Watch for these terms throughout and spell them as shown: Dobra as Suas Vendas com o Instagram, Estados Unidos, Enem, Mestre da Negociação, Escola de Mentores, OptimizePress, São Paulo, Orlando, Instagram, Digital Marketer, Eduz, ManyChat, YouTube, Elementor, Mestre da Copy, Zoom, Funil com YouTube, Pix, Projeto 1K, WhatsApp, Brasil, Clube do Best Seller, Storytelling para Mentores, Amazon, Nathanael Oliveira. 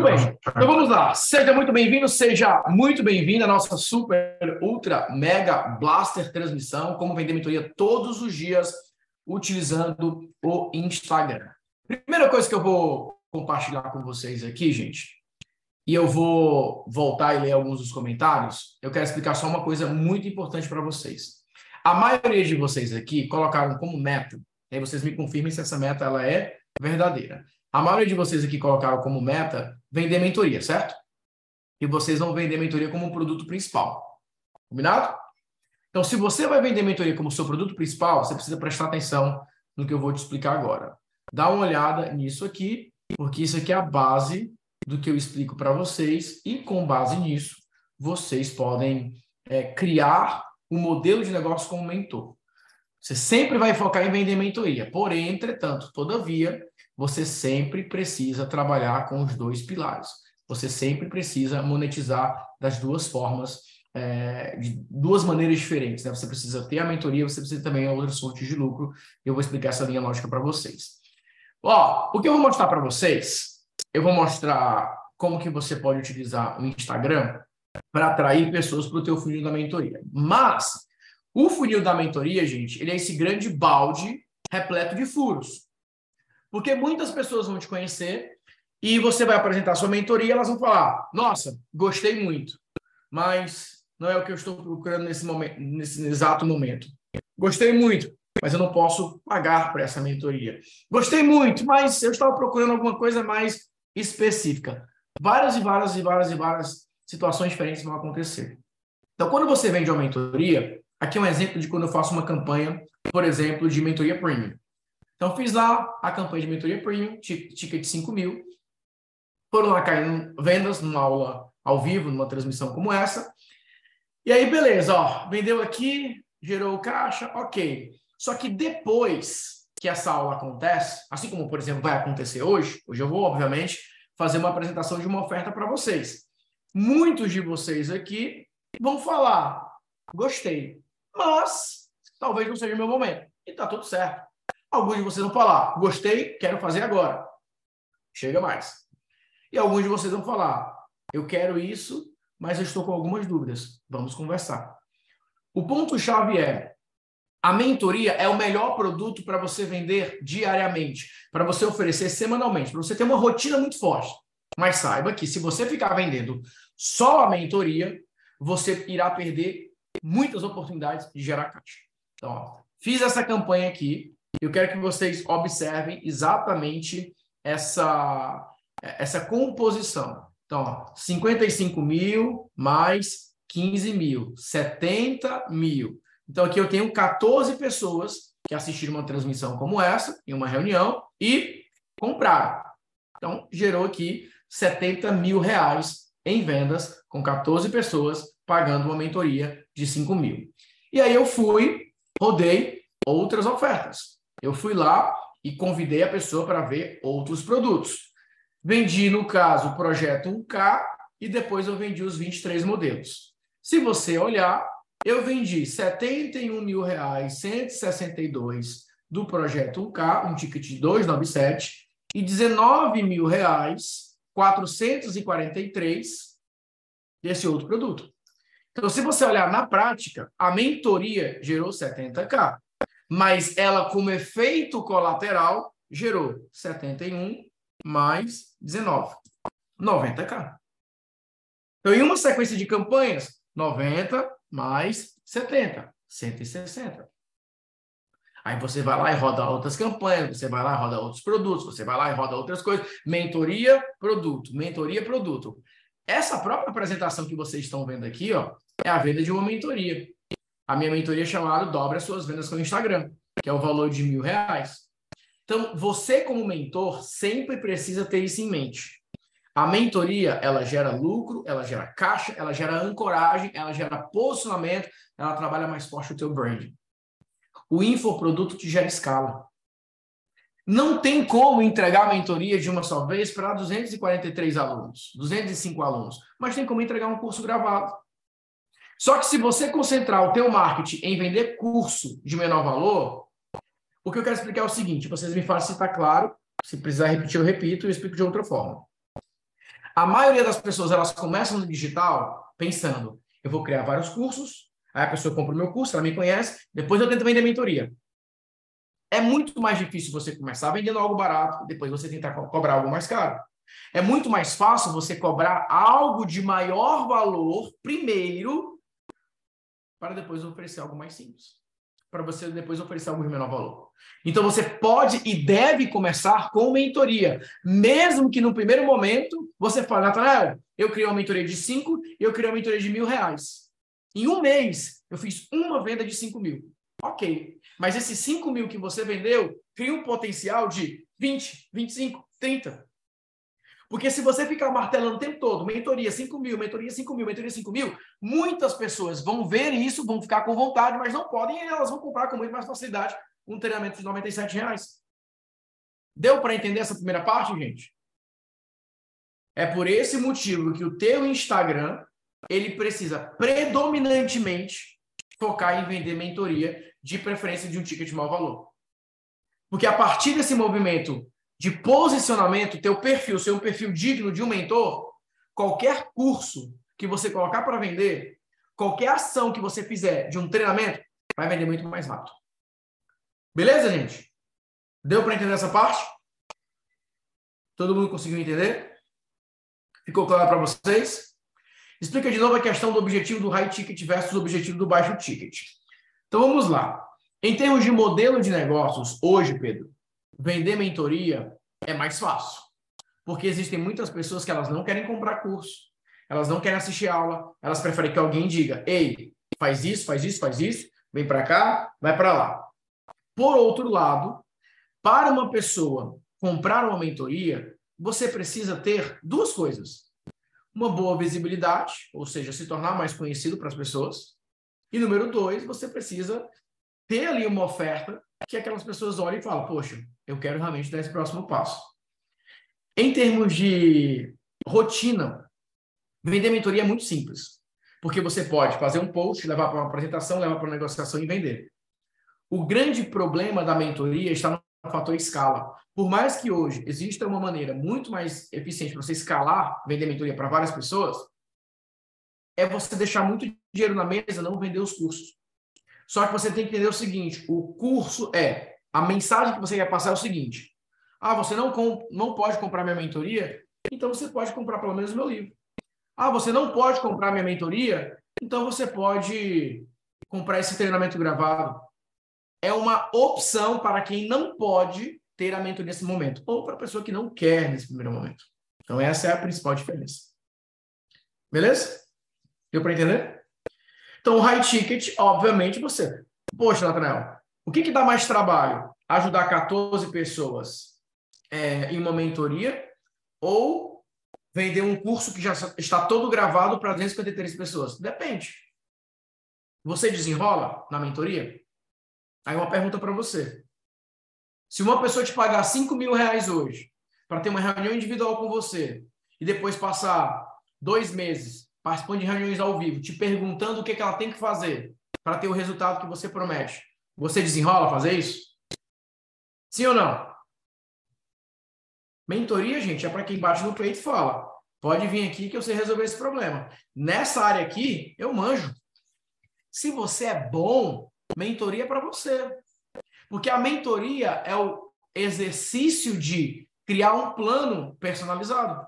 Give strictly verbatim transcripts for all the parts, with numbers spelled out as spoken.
Muito bem, então vamos lá. Seja muito bem-vindo, seja muito bem-vinda à nossa super, ultra, mega, blaster transmissão, como vender mentoria todos os dias, utilizando o Instagram. Primeira coisa que eu vou compartilhar com vocês aqui, gente, e eu vou voltar e ler alguns dos comentários, eu quero explicar só uma coisa muito importante para vocês. A maioria de vocês aqui colocaram como meta, e aí vocês me confirmem se essa meta ela é verdadeira. A maioria de vocês aqui colocaram como meta vender mentoria, certo? E vocês vão vender mentoria como um produto principal. Combinado? Então, se você vai vender mentoria como seu produto principal, você precisa prestar atenção no que eu vou te explicar agora. Dá uma olhada nisso aqui, porque isso aqui é a base do que eu explico para vocês e, com base nisso, vocês podem é, criar um modelo de negócio como mentor. Você sempre vai focar em vender mentoria. Porém, entretanto, todavia, você sempre precisa trabalhar com os dois pilares. Você sempre precisa monetizar das duas formas, é, de duas maneiras diferentes, né? Você precisa ter a mentoria, você precisa também outras fontes de lucro. Eu vou explicar essa linha lógica para vocês. Ó, o que eu vou mostrar para vocês, eu vou mostrar como que você pode utilizar o Instagram para atrair pessoas para o teu funil da mentoria. Mas o funil da mentoria, gente, ele é esse grande balde repleto de furos. Porque muitas pessoas vão te conhecer e você vai apresentar sua mentoria e elas vão falar, nossa, gostei muito, mas não é o que eu estou procurando nesse momento, nesse exato momento. Gostei muito, mas eu não posso pagar por essa mentoria. Gostei muito, mas eu estava procurando alguma coisa mais específica. Várias e várias e várias e várias situações diferentes vão acontecer. Então, quando você vende uma mentoria, aqui é um exemplo de quando eu faço uma campanha, por exemplo, de mentoria premium. Então, fiz lá a campanha de mentoria premium, ticket de cinco mil. Foram lá caindo vendas numa aula ao vivo, numa transmissão como essa. E aí, beleza, ó, vendeu aqui, gerou caixa, ok. Só que depois que essa aula acontece, assim como, por exemplo, vai acontecer hoje, hoje eu vou, obviamente, fazer uma apresentação de uma oferta para vocês. Muitos de vocês aqui vão falar, gostei, mas talvez não seja o meu momento. E tá tudo certo. Alguns de vocês vão falar, gostei, quero fazer agora. Chega mais. E alguns de vocês vão falar, eu quero isso, mas eu estou com algumas dúvidas. Vamos conversar. O ponto-chave é, a mentoria é o melhor produto para você vender diariamente, para você oferecer semanalmente, para você ter uma rotina muito forte. Mas saiba que se você ficar vendendo só a mentoria, você irá perder muitas oportunidades de gerar caixa. Então, ó, fiz essa campanha aqui. Eu quero que vocês observem exatamente essa, essa composição. Então, ó, cinquenta e cinco mil mais quinze mil, setenta mil. Então, aqui eu tenho quatorze pessoas que assistiram uma transmissão como essa, em uma reunião, e compraram. Então, gerou aqui setenta mil reais em vendas, com quatorze pessoas pagando uma mentoria de cinco mil. E aí eu fui, rodei outras ofertas. Eu fui lá e convidei a pessoa para ver outros produtos. Vendi, no caso, o projeto um K e depois eu vendi os vinte e três modelos. Se você olhar, eu vendi setenta e um mil reais, cento e sessenta e dois do projeto um K, um ticket de duzentos e noventa e sete, e dezenove mil reais, quatrocentos e quarenta e três desse outro produto. Então, se você olhar na prática, a mentoria gerou setenta mil. Mas ela, como efeito colateral, gerou setenta e um mais dezenove, noventa mil. Então, em uma sequência de campanhas, noventa mais setenta, cento e sessenta. Aí você vai lá e roda outras campanhas, você vai lá e roda outros produtos, você vai lá e roda outras coisas. Mentoria, produto, mentoria, produto. Essa própria apresentação que vocês estão vendo aqui, ó, é a venda de uma mentoria. A minha mentoria é chamada Dobra as Suas Vendas com o Instagram, que é o valor de mil reais. Então, você como mentor sempre precisa ter isso em mente. A mentoria, ela gera lucro, ela gera caixa, ela gera ancoragem, ela gera posicionamento, ela trabalha mais forte o teu branding. O infoproduto te gera escala. Não tem como entregar a mentoria de uma só vez para duzentos e quarenta e três alunos, duzentos e cinco alunos, mas tem como entregar um curso gravado. Só que se você concentrar o teu marketing em vender curso de menor valor, o que eu quero explicar é o seguinte, vocês me falam se está claro, se precisar repetir eu repito, eu explico de outra forma. A maioria das pessoas, elas começam no digital pensando, eu vou criar vários cursos, aí a pessoa compra o meu curso, ela me conhece, depois eu tento vender mentoria. É muito mais difícil você começar vendendo algo barato, depois você tentar co- cobrar algo mais caro. É muito mais fácil você cobrar algo de maior valor primeiro, para depois oferecer algo mais simples. Para você depois oferecer algo de menor valor. Então, você pode e deve começar com mentoria. Mesmo que no primeiro momento, você fale, Nathanael, eu criei uma mentoria de cinco e eu criei uma mentoria de mil reais. Em um mês, eu fiz uma venda de cinco mil. Ok, mas esses cinco mil que você vendeu, cria um potencial de vinte, vinte e cinco, trinta. Porque se você ficar martelando o tempo todo, mentoria cinco mil, mentoria cinco mil, mentoria cinco mil, muitas pessoas vão ver isso, vão ficar com vontade, mas não podem, e elas vão comprar com muito mais facilidade um treinamento de noventa e sete reais. Deu para entender essa primeira parte, gente? É por esse motivo que o teu Instagram, ele precisa predominantemente focar em vender mentoria, de preferência de um ticket de mau valor. Porque a partir desse movimento de posicionamento, teu perfil, ser um perfil digno de um mentor, qualquer curso que você colocar para vender, qualquer ação que você fizer de um treinamento, vai vender muito mais rápido. Beleza, gente? Deu para entender essa parte? Todo mundo conseguiu entender? Ficou claro para vocês? Explica de novo a questão do objetivo do high ticket versus o objetivo do baixo ticket. Então, vamos lá. Em termos de modelo de negócios, hoje, Pedro, vender mentoria é mais fácil, porque existem muitas pessoas que elas não querem comprar curso, elas não querem assistir aula, elas preferem que alguém diga, ei, faz isso, faz isso, faz isso, vem para cá, vai para lá. Por outro lado, para uma pessoa comprar uma mentoria, você precisa ter duas coisas. Uma boa visibilidade, ou seja, se tornar mais conhecido para as pessoas. E número dois, você precisa ter ali uma oferta que aquelas pessoas olham e falam, poxa, eu quero realmente dar esse próximo passo. Em termos de rotina, vender mentoria é muito simples, porque você pode fazer um post, levar para uma apresentação, levar para uma negociação e vender. O grande problema da mentoria está no fator escala. Por mais que hoje exista uma maneira muito mais eficiente para você escalar, vender mentoria para várias pessoas, é você deixar muito dinheiro na mesa, não vender os cursos. Só que você tem que entender o seguinte, o curso é, a mensagem que você quer passar é o seguinte, ah, você não, comp- não pode comprar minha mentoria? Então você pode comprar pelo menos o meu livro. Ah, você não pode comprar minha mentoria? Então você pode comprar esse treinamento gravado. É uma opção para quem não pode ter a mentoria nesse momento, ou para a pessoa que não quer nesse primeiro momento. Então essa é a principal diferença. Beleza? Deu para entender? Então, o high ticket, obviamente, você... Poxa, Nathanael, o que, que dá mais trabalho? Ajudar catorze pessoas é, em uma mentoria ou vender um curso que já está todo gravado para duzentas e cinquenta e três pessoas? Depende. Você desenrola na mentoria? Aí uma pergunta para você. Se uma pessoa te pagar cinco mil reais hoje para ter uma reunião individual com você e depois passar dois meses participando de reuniões ao vivo, te perguntando o que, que ela tem que fazer para ter o resultado que você promete. Você desenrola fazer isso? Sim ou não? Mentoria, gente, é para quem bate no peito e fala, pode vir aqui que eu sei resolver esse problema. Nessa área aqui, eu manjo. Se você é bom, mentoria é para você. Porque a mentoria é o exercício de criar um plano personalizado.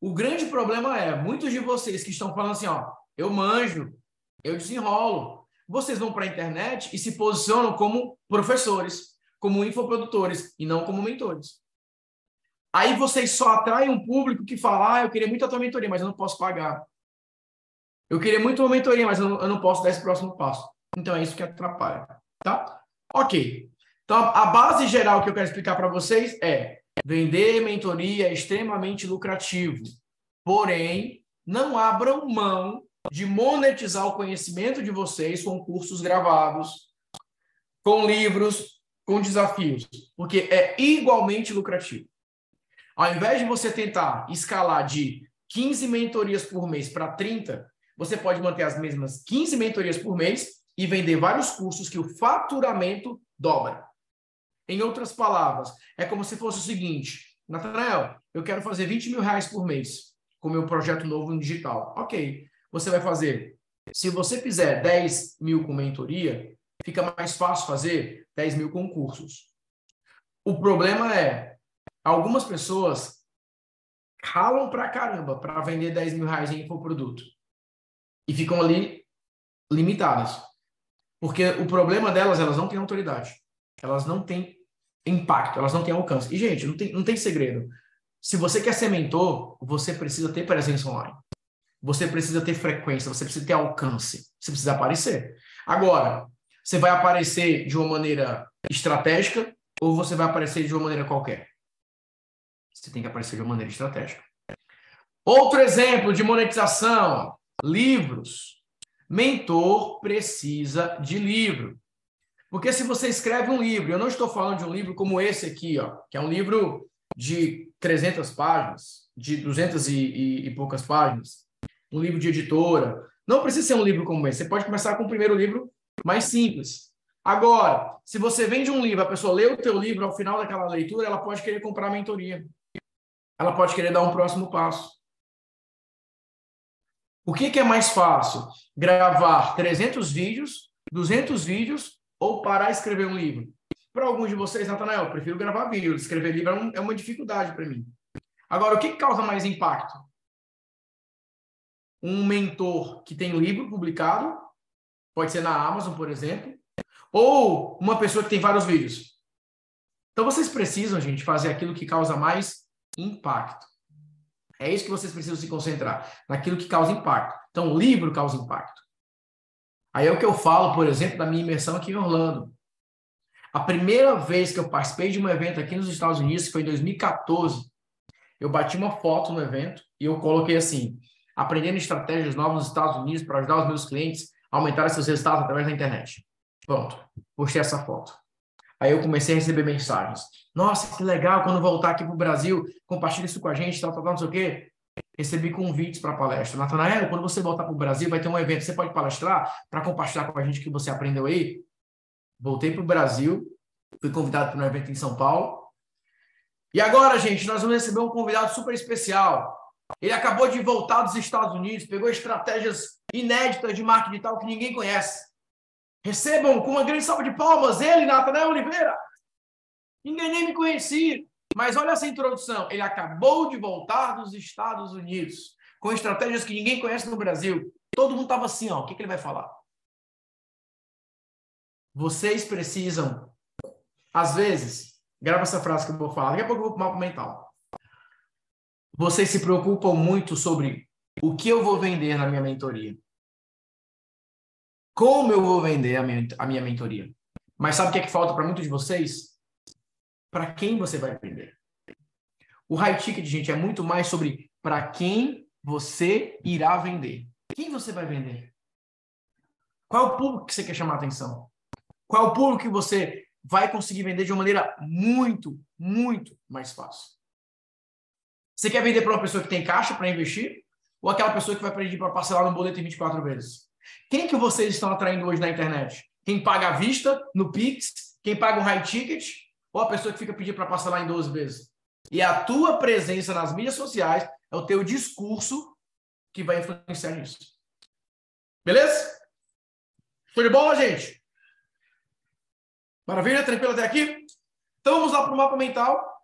O grande problema é, muitos de vocês que estão falando assim, ó, eu manjo, eu desenrolo. Vocês vão para a internet e se posicionam como professores, como infoprodutores e não como mentores. Aí vocês só atraem um público que fala, ah, eu queria muito a tua mentoria, mas eu não posso pagar. Eu queria muito uma mentoria, mas eu não, eu não posso dar esse próximo passo. Então é isso que atrapalha, tá? Ok. Então a base geral que eu quero explicar para vocês é... Vender mentoria é extremamente lucrativo, porém, não abram mão de monetizar o conhecimento de vocês com cursos gravados, com livros, com desafios, porque é igualmente lucrativo. Ao invés de você tentar escalar de quinze mentorias por mês para trinta, você pode manter as mesmas quinze mentorias por mês e vender vários cursos que o faturamento dobra. Em outras palavras, é como se fosse o seguinte, Nathanael, eu quero fazer vinte mil reais por mês com o meu projeto novo no digital. Ok, você vai fazer. Se você fizer dez mil com mentoria, fica mais fácil fazer dez mil com cursos. O problema é, algumas pessoas ralam pra caramba para vender dez mil reais em infoproduto e ficam ali limitadas. Porque o problema delas, elas não têm autoridade. Elas não têm impacto, elas não têm alcance. E, gente, não tem, não tem segredo. Se você quer ser mentor, você precisa ter presença online. Você precisa ter frequência, você precisa ter alcance. Você precisa aparecer. Agora, você vai aparecer de uma maneira estratégica ou você vai aparecer de uma maneira qualquer? Você tem que aparecer de uma maneira estratégica. Outro exemplo de monetização, livros. Mentor precisa de livro. Porque se você escreve um livro, eu não estou falando de um livro como esse aqui, ó, que é um livro de trezentas páginas, de duzentas e, e, e poucas páginas, um livro de editora. Não precisa ser um livro como esse. Você pode começar com o primeiro livro mais simples. Agora, se você vende um livro, a pessoa lê o teu livro, ao final daquela leitura, ela pode querer comprar a mentoria. Ela pode querer dar um próximo passo. O que, que é mais fácil? Gravar trezentos vídeos, duzentos vídeos ou parar e escrever um livro? Para alguns de vocês, Nathanael, eu prefiro gravar vídeo. Escrever livro é, um, é uma dificuldade para mim. Agora, o que, que causa mais impacto? Um mentor que tem livro publicado, pode ser na Amazon, por exemplo, ou uma pessoa que tem vários vídeos. Então, vocês precisam, gente, fazer aquilo que causa mais impacto. É isso que vocês precisam se concentrar, naquilo que causa impacto. Então, o livro causa impacto. Aí é o que eu falo, por exemplo, da minha imersão aqui em Orlando. A primeira vez que eu participei de um evento aqui nos Estados Unidos foi em dois mil e quatorze. Eu bati uma foto no evento e eu coloquei assim, aprendendo estratégias novas nos Estados Unidos para ajudar os meus clientes a aumentar seus resultados através da internet. Pronto, postei essa foto. Aí eu comecei a receber mensagens. Nossa, que legal, quando voltar aqui para o Brasil, compartilha isso com a gente, tal, tal, tal, não sei o quê. Recebi convites para palestra. Nathanael, quando você voltar para o Brasil, vai ter um evento, você pode palestrar para compartilhar com a gente o que você aprendeu aí? Voltei para o Brasil, fui convidado para um evento em São Paulo. E agora, gente, nós vamos receber um convidado super especial. Ele acabou de voltar dos Estados Unidos, pegou estratégias inéditas de marketing digital que ninguém conhece. Recebam com uma grande salva de palmas ele, Nathanael Oliveira. Ninguém nem me conhecia, mas olha essa introdução. Ele acabou de voltar dos Estados Unidos, com estratégias que ninguém conhece no Brasil. Todo mundo estava assim, ó, o que, que ele vai falar? Vocês precisam, às vezes, grava essa frase que eu vou falar, daqui a pouco eu vou para o mapa mental. Vocês se preocupam muito sobre o que eu vou vender na minha mentoria. Como eu vou vender a minha, a minha mentoria? Mas sabe o que é que falta para muitos de vocês? Para quem você vai vender? O high ticket, gente, é muito mais sobre para quem você irá vender. Quem você vai vender? Qual é o público que você quer chamar a atenção? Qual é o público que você vai conseguir vender de uma maneira muito, muito mais fácil? Você quer vender para uma pessoa que tem caixa para investir? Ou aquela pessoa que vai pedir para parcelar no boleto em vinte e quatro vezes? Quem que vocês estão atraindo hoje na internet? Quem paga à vista, no Pix? Quem paga um high ticket? Ou a pessoa que fica pedindo para parcelar em doze vezes? E a tua presença nas mídias sociais é o teu discurso que vai influenciar nisso. Beleza? Tudo bom, gente? Maravilha? Tranquilo até aqui? Então vamos lá para o mapa mental.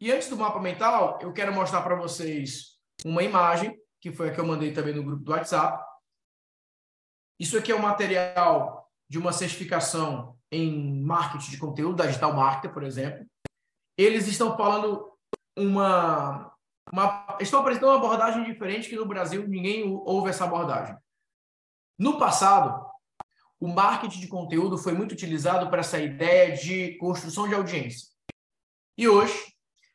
E antes do mapa mental, eu quero mostrar para vocês uma imagem, que foi a que eu mandei também no grupo do WhatsApp. Isso aqui é um material de uma certificação em marketing de conteúdo, da Digital Marketer, por exemplo. Eles estão falando uma, uma... Estão apresentando uma abordagem diferente que no Brasil ninguém ouve essa abordagem. No passado, o marketing de conteúdo foi muito utilizado para essa ideia de construção de audiência. E hoje,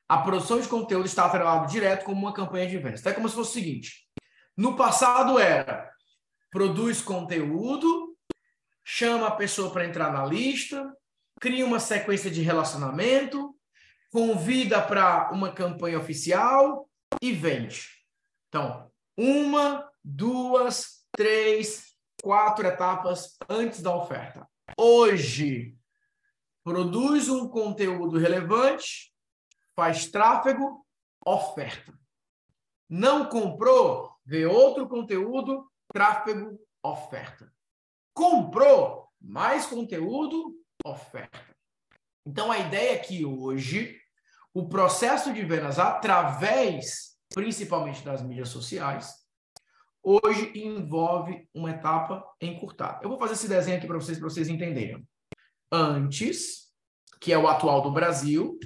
a produção de conteúdo está atrelada direto como uma campanha de vendas. É como se fosse o seguinte. No passado era... Produz conteúdo, chama a pessoa para entrar na lista, cria uma sequência de relacionamento, convida para uma campanha oficial e vende. Então, uma, duas, três, quatro etapas antes da oferta. Hoje, produz um conteúdo relevante, faz tráfego, oferta. Não comprou, vê outro conteúdo, tráfego, oferta. Comprou, mais conteúdo, oferta. Então, a ideia é que hoje o processo de vendas através, principalmente das mídias sociais, hoje envolve uma etapa encurtada. Eu vou fazer esse desenho aqui para vocês, para vocês entenderem. Antes, que é o atual do Brasil,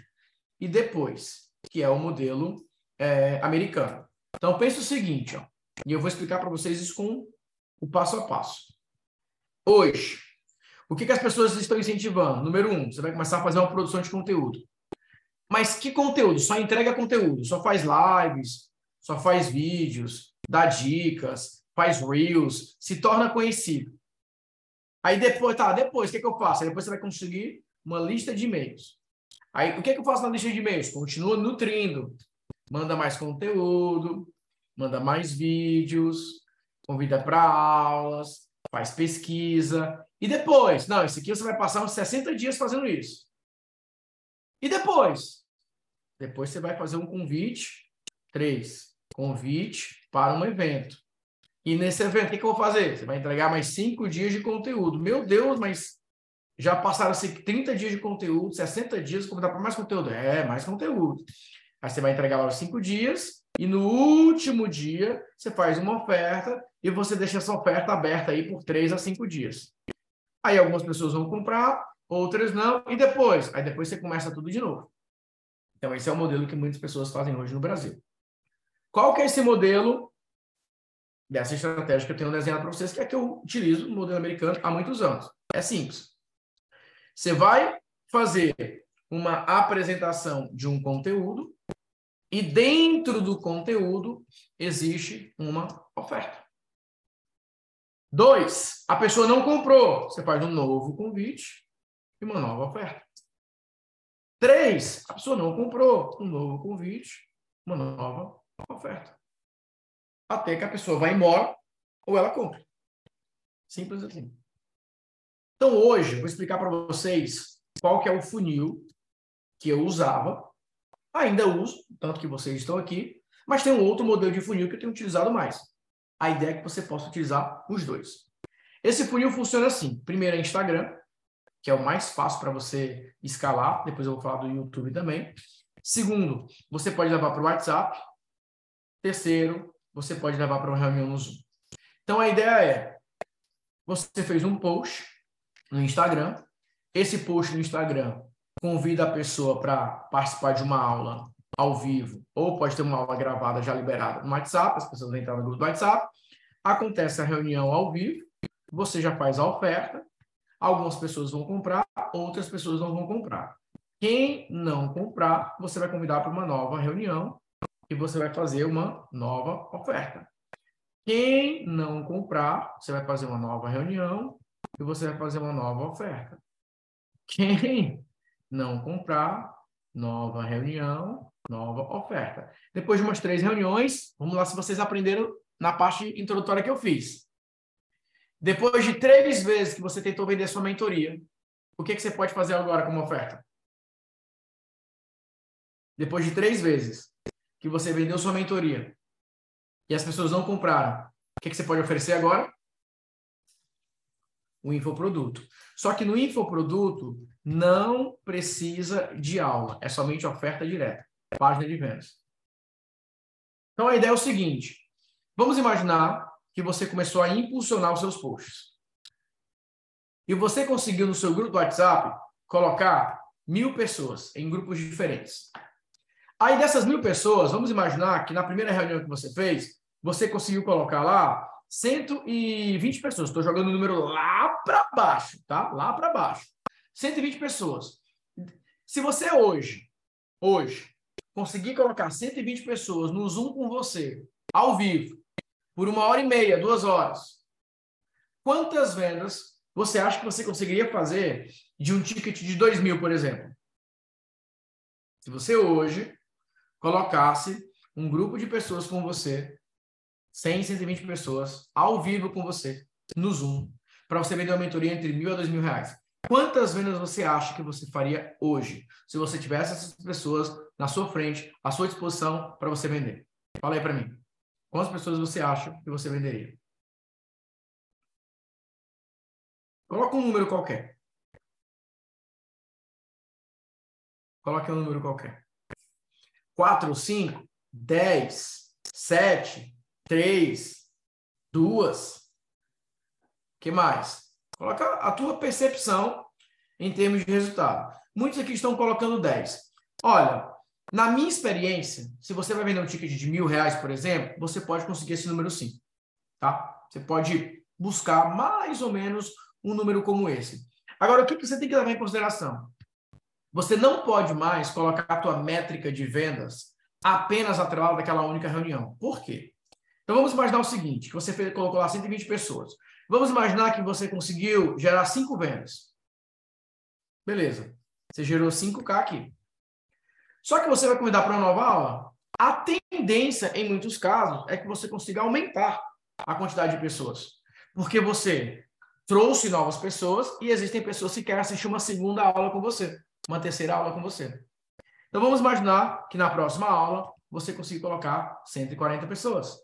e depois, que é o modelo é, americano. Então, pensa o seguinte, ó, e eu vou explicar para vocês isso com o passo a passo. Hoje, o que, que as pessoas estão incentivando? Número um, você vai começar a fazer uma produção de conteúdo. Mas que conteúdo? Só entrega conteúdo, só faz lives, só faz vídeos, dá dicas, faz reels, se torna conhecido. Aí depois, tá, depois, o que, que eu faço? Aí depois você vai conseguir uma lista de e-mails. Aí, o que, que eu faço na lista de e-mails? Continua nutrindo. Manda mais conteúdo, manda mais vídeos, convida para aulas, faz pesquisa. E depois, não, esse aqui você vai passar uns sessenta dias fazendo isso. E depois? Depois você vai fazer um convite, três, convite para um evento. E nesse evento, o que, que eu vou fazer? Você vai entregar mais cinco dias de conteúdo. Meu Deus, mas já passaram-se trinta dias de conteúdo, sessenta dias, como dá para mais conteúdo? É, mais conteúdo. Aí você vai entregar lá os cinco dias e no último dia você faz uma oferta e você deixa essa oferta aberta aí por três a cinco dias. Aí algumas pessoas vão comprar, outras não, e depois? Aí depois você começa tudo de novo. Então, esse é o modelo que muitas pessoas fazem hoje no Brasil. Qual que é esse modelo dessa estratégia que eu tenho desenhado para vocês, que é que eu utilizo no modelo americano há muitos anos? É simples. Você vai fazer uma apresentação de um conteúdo e dentro do conteúdo existe uma oferta. Dois, a pessoa não comprou. Você faz um novo convite e uma nova oferta. Três, a pessoa não comprou, um novo convite, uma nova oferta. Até que a pessoa vai embora ou ela compra. Simples assim. Então, hoje, vou explicar para vocês qual que é o funil que eu usava. Ainda uso, tanto que vocês estão aqui, mas tem um outro modelo de funil que eu tenho utilizado mais. A ideia é que você possa utilizar os dois. Esse funil funciona assim. Primeiro é Instagram, que é o mais fácil para você escalar. Depois eu vou falar do YouTube também. Segundo, você pode levar para o WhatsApp. Terceiro, você pode levar para uma reunião no Zoom. Então, a ideia é, você fez um post no Instagram. Esse post no Instagram convida a pessoa para participar de uma aula ao vivo, ou pode ter uma aula gravada já liberada no WhatsApp, as pessoas vão entrar no grupo do WhatsApp. Acontece a reunião ao vivo, você já faz a oferta. Algumas pessoas vão comprar, outras pessoas não vão comprar. Quem não comprar, você vai convidar para uma nova reunião e você vai fazer uma nova oferta. Quem não comprar, você vai fazer uma nova reunião e você vai fazer uma nova oferta. Quem não comprar, nova reunião, nova oferta. Depois de umas três reuniões, vamos lá se vocês aprenderam na parte introdutória que eu fiz. Depois de três vezes que você tentou vender sua mentoria, o que, que você pode fazer agora como oferta? Depois de três vezes que você vendeu sua mentoria e as pessoas não compraram, o que, que você pode oferecer agora? Um infoproduto. Só que no infoproduto não precisa de aula, é somente oferta direta, página de vendas. Então a ideia é o seguinte, vamos imaginar que você começou a impulsionar os seus posts. E você conseguiu no seu grupo do WhatsApp colocar mil pessoas em grupos diferentes. Aí dessas mil pessoas, vamos imaginar que na primeira reunião que você fez, você conseguiu colocar lá cento e vinte pessoas. Estou jogando o número lá para baixo, tá? Lá para baixo. cento e vinte pessoas. Se você hoje, hoje, conseguir colocar cento e vinte pessoas no Zoom com você, ao vivo, por uma hora e meia, duas horas. Quantas vendas você acha que você conseguiria fazer de um ticket de dois mil, por exemplo? Se você hoje colocasse um grupo de pessoas com você, cem, cento e vinte pessoas, ao vivo com você, no Zoom, para você vender uma mentoria entre mil a dois mil reais. Quantas vendas você acha que você faria hoje, se você tivesse essas pessoas na sua frente, à sua disposição para você vender. Fala aí para mim. Quantas pessoas você acha que você venderia? Coloca um número qualquer. Coloque um número qualquer. quatro, cinco, dez, sete, três, dois. Que mais? Coloca a tua percepção em termos de resultado. Muitos aqui estão colocando dez. Olha, na minha experiência, se você vai vender um ticket de mil reais, por exemplo, você pode conseguir esse número sim. Tá? Você pode buscar mais ou menos um número como esse. Agora, o que você tem que levar em consideração? Você não pode mais colocar a tua métrica de vendas apenas atrelada daquela única reunião. Por quê? Então, vamos imaginar o seguinte, que você fez, colocou lá cento e vinte pessoas. Vamos imaginar que você conseguiu gerar cinco vendas. Beleza. Você gerou cinco K aqui. Só que você vai convidar para uma nova aula. A tendência, em muitos casos, é que você consiga aumentar a quantidade de pessoas. Porque você trouxe novas pessoas e existem pessoas que querem assistir uma segunda aula com você, uma terceira aula com você. Então, vamos imaginar que na próxima aula você consiga colocar cento e quarenta pessoas.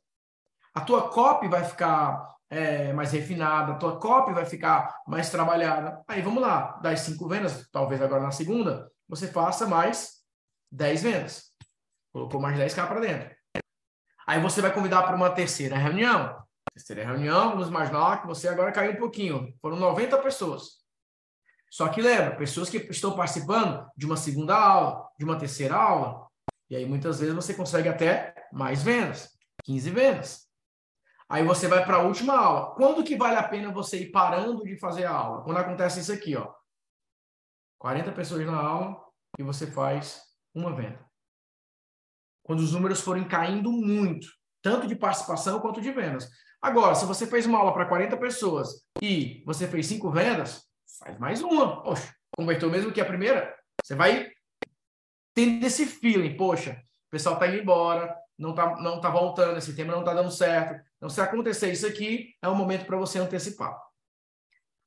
A tua copy vai ficar é, mais refinada, a tua copy vai ficar mais trabalhada. Aí, vamos lá, das cinco vendas, talvez agora na segunda, você faça mais dez vendas. Colocou mais dez K para dentro. Aí, você vai convidar para uma terceira reunião. Terceira reunião, vamos imaginar que você agora caiu um pouquinho. Foram noventa pessoas. Só que lembra, pessoas que estão participando de uma segunda aula, de uma terceira aula, e aí muitas vezes você consegue até mais vendas, quinze vendas. Aí você vai para a última aula. Quando que vale a pena você ir parando de fazer a aula? Quando acontece isso aqui, ó. quarenta pessoas na aula e você faz uma venda. Quando os números forem caindo muito, tanto de participação quanto de vendas. Agora, se você fez uma aula para quarenta pessoas e você fez cinco vendas, faz mais uma. Poxa, converteu mesmo que a primeira? Você vai tendo esse feeling. Poxa, o pessoal está indo embora, não está não tá voltando, esse tema não está dando certo. Então, se acontecer isso aqui, é um momento para você antecipar.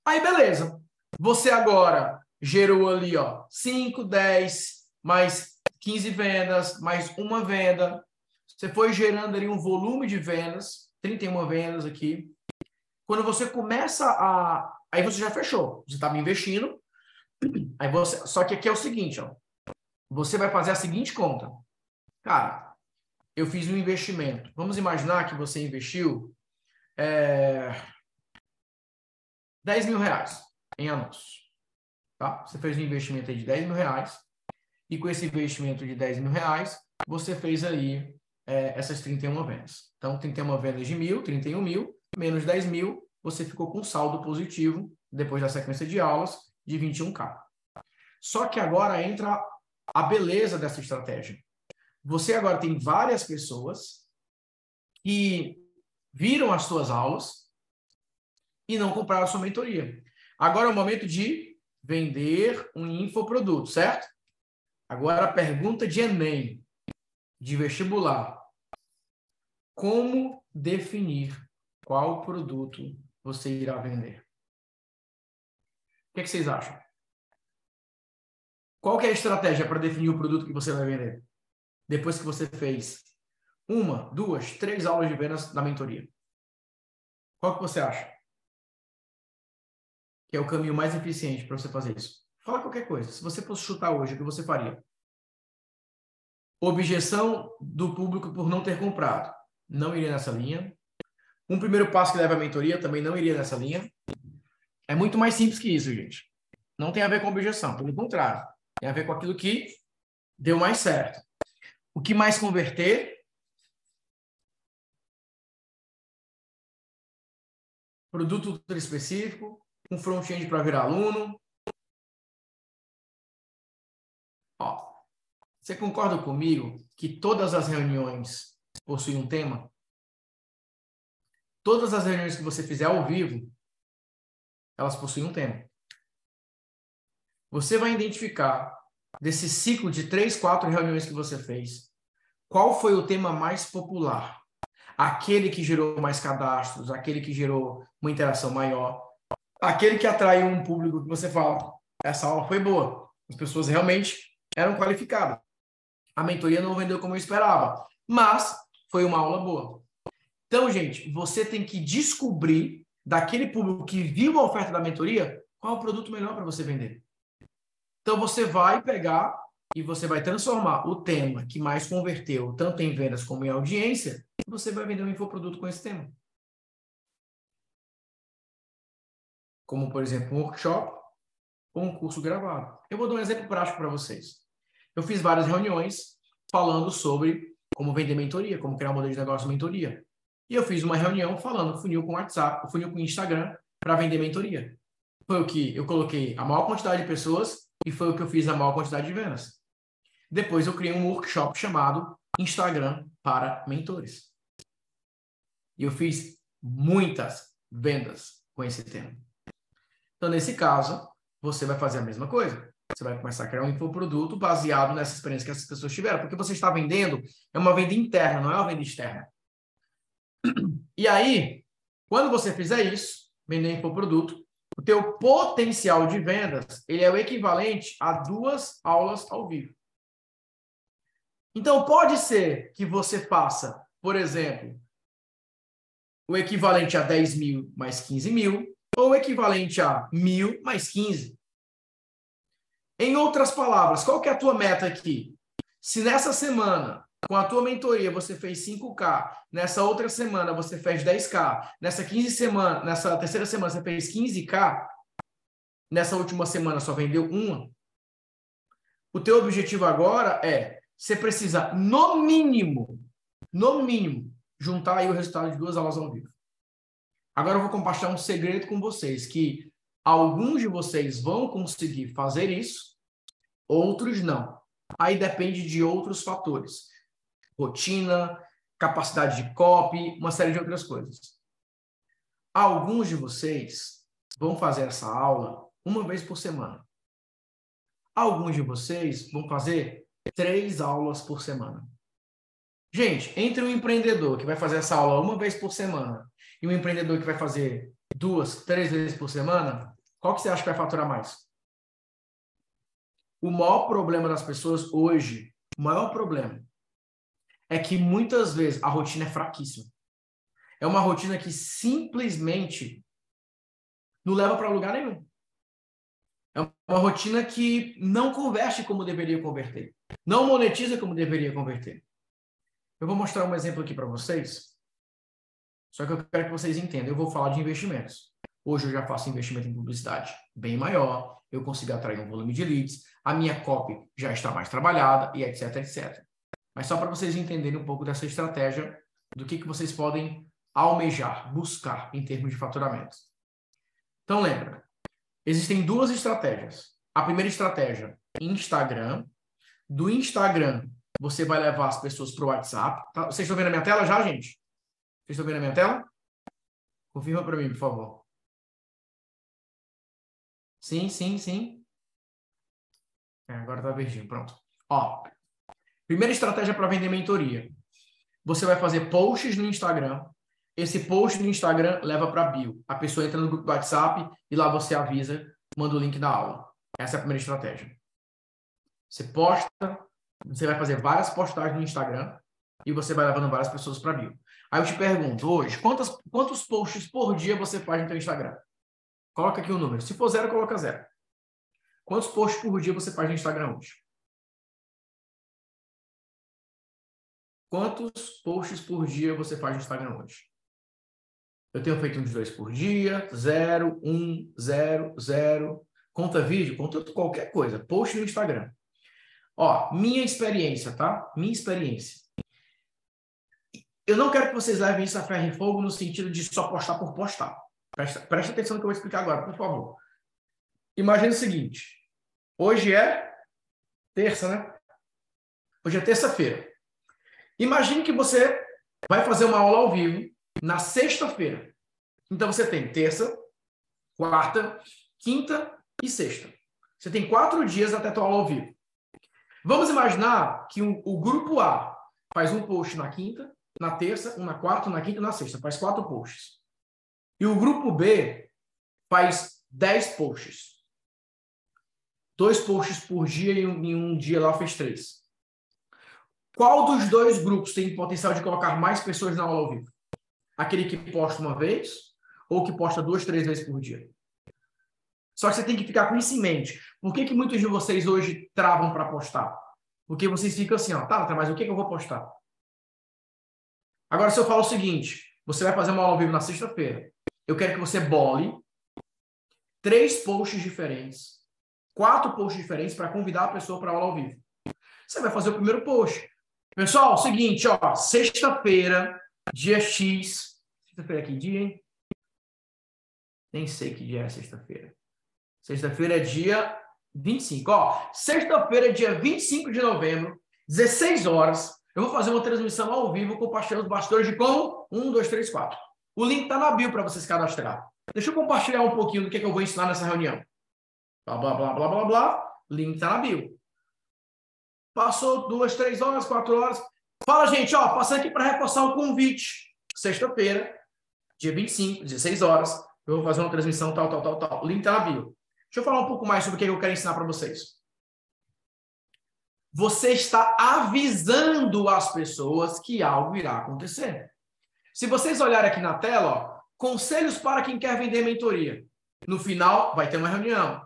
Aí, beleza. Você agora gerou ali, ó, cinco, dez, mais quinze vendas, mais uma venda. Você foi gerando ali um volume de vendas, trinta e uma vendas aqui. Quando você começa a... Aí você já fechou. Você estava investindo. Aí você... Só que aqui é o seguinte, ó. Você vai fazer a seguinte conta. Cara, eu fiz um investimento. Vamos imaginar que você investiu é... dez mil reais em anúncios. Tá? Você fez um investimento aí de dez mil reais. E com esse investimento de dez mil reais, você fez aí é, essas trinta e uma vendas. Então, trinta e uma vendas de mil, trinta e um mil, menos dez mil. Você ficou com saldo positivo, depois da sequência de aulas, de vinte e um K. Só que agora entra a beleza dessa estratégia. Você agora tem várias pessoas que viram as suas aulas e não compraram a sua mentoria. Agora é o momento de vender um infoproduto, certo? Agora a pergunta de Enem, de vestibular. Como definir qual produto você irá vender? O que é que vocês acham? Qual que é a estratégia para definir o produto que você vai vender? Depois que você fez uma, duas, três aulas de vendas da mentoria. Qual que você acha que é o caminho mais eficiente para você fazer isso? Fala qualquer coisa. Se você fosse chutar hoje, o que você faria? Objeção do público por não ter comprado. Não iria nessa linha. Um primeiro passo que leva à mentoria também não iria nessa linha. É muito mais simples que isso, gente. Não tem a ver com objeção, pelo contrário. Tem a ver com aquilo que deu mais certo. O que mais converter? Produto ultra específico, um front-end para virar aluno. Ó, você concorda comigo que todas as reuniões possuem um tema? Todas as reuniões que você fizer ao vivo, elas possuem um tema. Você vai identificar, desse ciclo de três, quatro reuniões que você fez, qual foi o tema mais popular? Aquele que gerou mais cadastros, aquele que gerou uma interação maior, aquele que atraiu um público que você fala, essa aula foi boa, as pessoas realmente eram qualificadas. A mentoria não vendeu como eu esperava, mas foi uma aula boa. Então, gente, você tem que descobrir daquele público que viu a oferta da mentoria qual é o produto melhor para você vender. Então, você vai pegar e você vai transformar o tema que mais converteu, tanto em vendas como em audiência, e você vai vender um infoproduto com esse tema. Como, por exemplo, um workshop ou um curso gravado. Eu vou dar um exemplo prático para vocês. Eu fiz várias reuniões falando sobre como vender mentoria, como criar um modelo de negócio de mentoria. E eu fiz uma reunião falando funil com WhatsApp, funil com Instagram, para vender mentoria. Foi o que eu coloquei a maior quantidade de pessoas e foi o que eu fiz a maior quantidade de vendas. Depois eu criei um workshop chamado Instagram para Mentores. E eu fiz muitas vendas com esse tema. Então, nesse caso, você vai fazer a mesma coisa. Você vai começar a criar um infoproduto baseado nessa experiência que essas pessoas tiveram. Porque você está vendendo, é uma venda interna, não é uma venda externa. E aí, quando você fizer isso, vender infoproduto, o teu potencial de vendas, ele é o equivalente a duas aulas ao vivo. Então, pode ser que você faça, por exemplo, o equivalente a dez mil mais quinze mil, ou o equivalente a mil mais quinze. Em outras palavras, qual que é a tua meta aqui? Se nessa semana, com a tua mentoria, você fez cinco K, nessa outra semana você fez dez K, nessa, quinze semana, nessa terceira semana você fez quinze K, nessa última semana só vendeu uma. O teu objetivo agora é, você precisa, no mínimo, no mínimo, juntar aí o resultado de duas aulas ao vivo. Agora eu vou compartilhar um segredo com vocês, que alguns de vocês vão conseguir fazer isso, outros não. Aí depende de outros fatores. Rotina, capacidade de copy, uma série de outras coisas. Alguns de vocês vão fazer essa aula uma vez por semana. Alguns de vocês vão fazer três aulas por semana. Gente, entre um empreendedor que vai fazer essa aula uma vez por semana e um empreendedor que vai fazer duas, três vezes por semana, qual que você acha que vai faturar mais? O maior problema das pessoas hoje, o maior problema, é que muitas vezes a rotina é fraquíssima. É uma rotina que simplesmente não leva para lugar nenhum. É uma rotina que não converte como deveria converter. Não monetiza como deveria converter. Eu vou mostrar um exemplo aqui para vocês. Só que eu quero que vocês entendam. Eu vou falar de investimentos. Hoje eu já faço investimento em publicidade bem maior. Eu consigo atrair um volume de leads. A minha copy já está mais trabalhada e etc, et cetera. Mas só para vocês entenderem um pouco dessa estratégia, do que, que vocês podem almejar, buscar em termos de faturamento. Então, lembra, existem duas estratégias. A primeira estratégia, Instagram. Do Instagram, você vai levar as pessoas para o WhatsApp. Tá? Vocês estão vendo a minha tela já, gente? Vocês estão vendo a minha tela? Confirma para mim, por favor. Sim, sim, sim. É, agora está verdinho, pronto. Ó. Primeira estratégia para vender mentoria. Você vai fazer posts no Instagram. Esse post no Instagram leva para bio. A pessoa entra no grupo do WhatsApp e lá você avisa, manda o link da aula. Essa é a primeira estratégia. Você posta, você vai fazer várias postagens no Instagram e você vai levando várias pessoas para bio. Aí eu te pergunto hoje, quantas, quantos posts por dia você faz no seu Instagram? Coloca aqui o número. Se for zero, coloca zero. Quantos posts por dia você faz no Instagram hoje? Quantos posts por dia você faz no Instagram hoje? Eu tenho feito uns dois por dia, zero, um, zero, zero. Conta vídeo, conta qualquer coisa. Post no Instagram. Ó, minha experiência, tá? Minha experiência. Eu não quero que vocês levem isso a ferro e fogo no sentido de só postar por postar. Presta, presta atenção no que eu vou explicar agora, por favor. Imagina o seguinte. Hoje é terça, né? Hoje é terça-feira. Imagine que você vai fazer uma aula ao vivo na sexta-feira. Então, você tem terça, quarta, quinta e sexta. Você tem quatro dias até a tua aula ao vivo. Vamos imaginar que um, o grupo A faz um post na quinta, na terça, um na quarta, um na quinta e um na sexta. Faz quatro posts. E o grupo B faz dez posts. Dois posts por dia e um, e um dia lá fez três. Qual dos dois grupos tem potencial de colocar mais pessoas na aula ao vivo? Aquele que posta uma vez ou que posta duas, três vezes por dia? Só que você tem que ficar com isso em mente. Por que que muitos de vocês hoje travam para postar? Porque vocês ficam assim, ó, tá, mas o que que eu vou postar? Agora, se eu falo o seguinte, você vai fazer uma aula ao vivo na sexta-feira, eu quero que você bole três posts diferentes, quatro posts diferentes para convidar a pessoa para aula ao vivo. Você vai fazer o primeiro post. Pessoal, seguinte, ó, sexta-feira, dia X. Sexta-feira é que dia, hein? Nem sei que dia é sexta-feira. Sexta-feira é dia vinte e cinco. Ó, sexta-feira é dia vinte e cinco de novembro, dezesseis horas. Eu vou fazer uma transmissão ao vivo compartilhando os bastidores de como? um, dois, três, quatro. O link tá na bio para vocês cadastrar. Deixa eu compartilhar um pouquinho do que, é que eu vou ensinar nessa reunião. Blá, blá, blá, blá, blá, blá. Link tá na bio. Passou duas, três horas, quatro horas. Fala, gente, ó, passando aqui para reforçar o convite. Sexta-feira, dia vinte e cinco, dezesseis horas. Eu vou fazer uma transmissão tal, tal, tal, tal. Link tá na bio. Deixa eu falar um pouco mais sobre o que eu quero ensinar para vocês. Você está avisando as pessoas que algo irá acontecer. Se vocês olharem aqui na tela, ó, conselhos para quem quer vender mentoria. No final, vai ter uma reunião.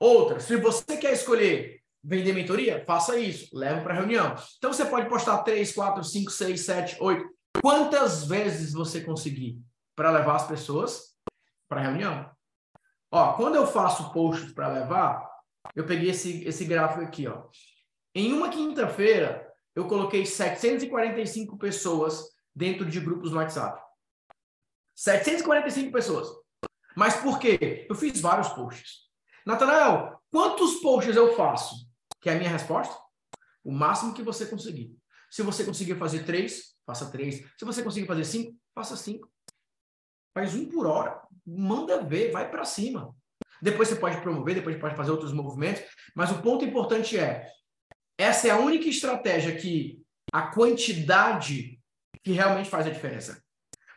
Outra, se você quer escolher vender mentoria, faça isso. Leva para a reunião. Então, você pode postar três, quatro, cinco, seis, sete, oito. Quantas vezes você conseguir para levar as pessoas para a reunião? Ó, quando eu faço posts para levar, eu peguei esse, esse gráfico aqui, ó. Em uma quinta-feira, eu coloquei setecentas e quarenta e cinco pessoas dentro de grupos no WhatsApp. setecentas e quarenta e cinco pessoas. Mas por quê? Eu fiz vários posts. Nathanael, quantos posts eu faço? Que é a minha resposta? O máximo que você conseguir. Se você conseguir fazer três, faça três. Se você conseguir fazer cinco, faça cinco. Faz um por hora. Manda ver, vai para cima. Depois você pode promover, depois pode fazer outros movimentos. Mas o ponto importante é... essa é a única estratégia que a quantidade que realmente faz a diferença.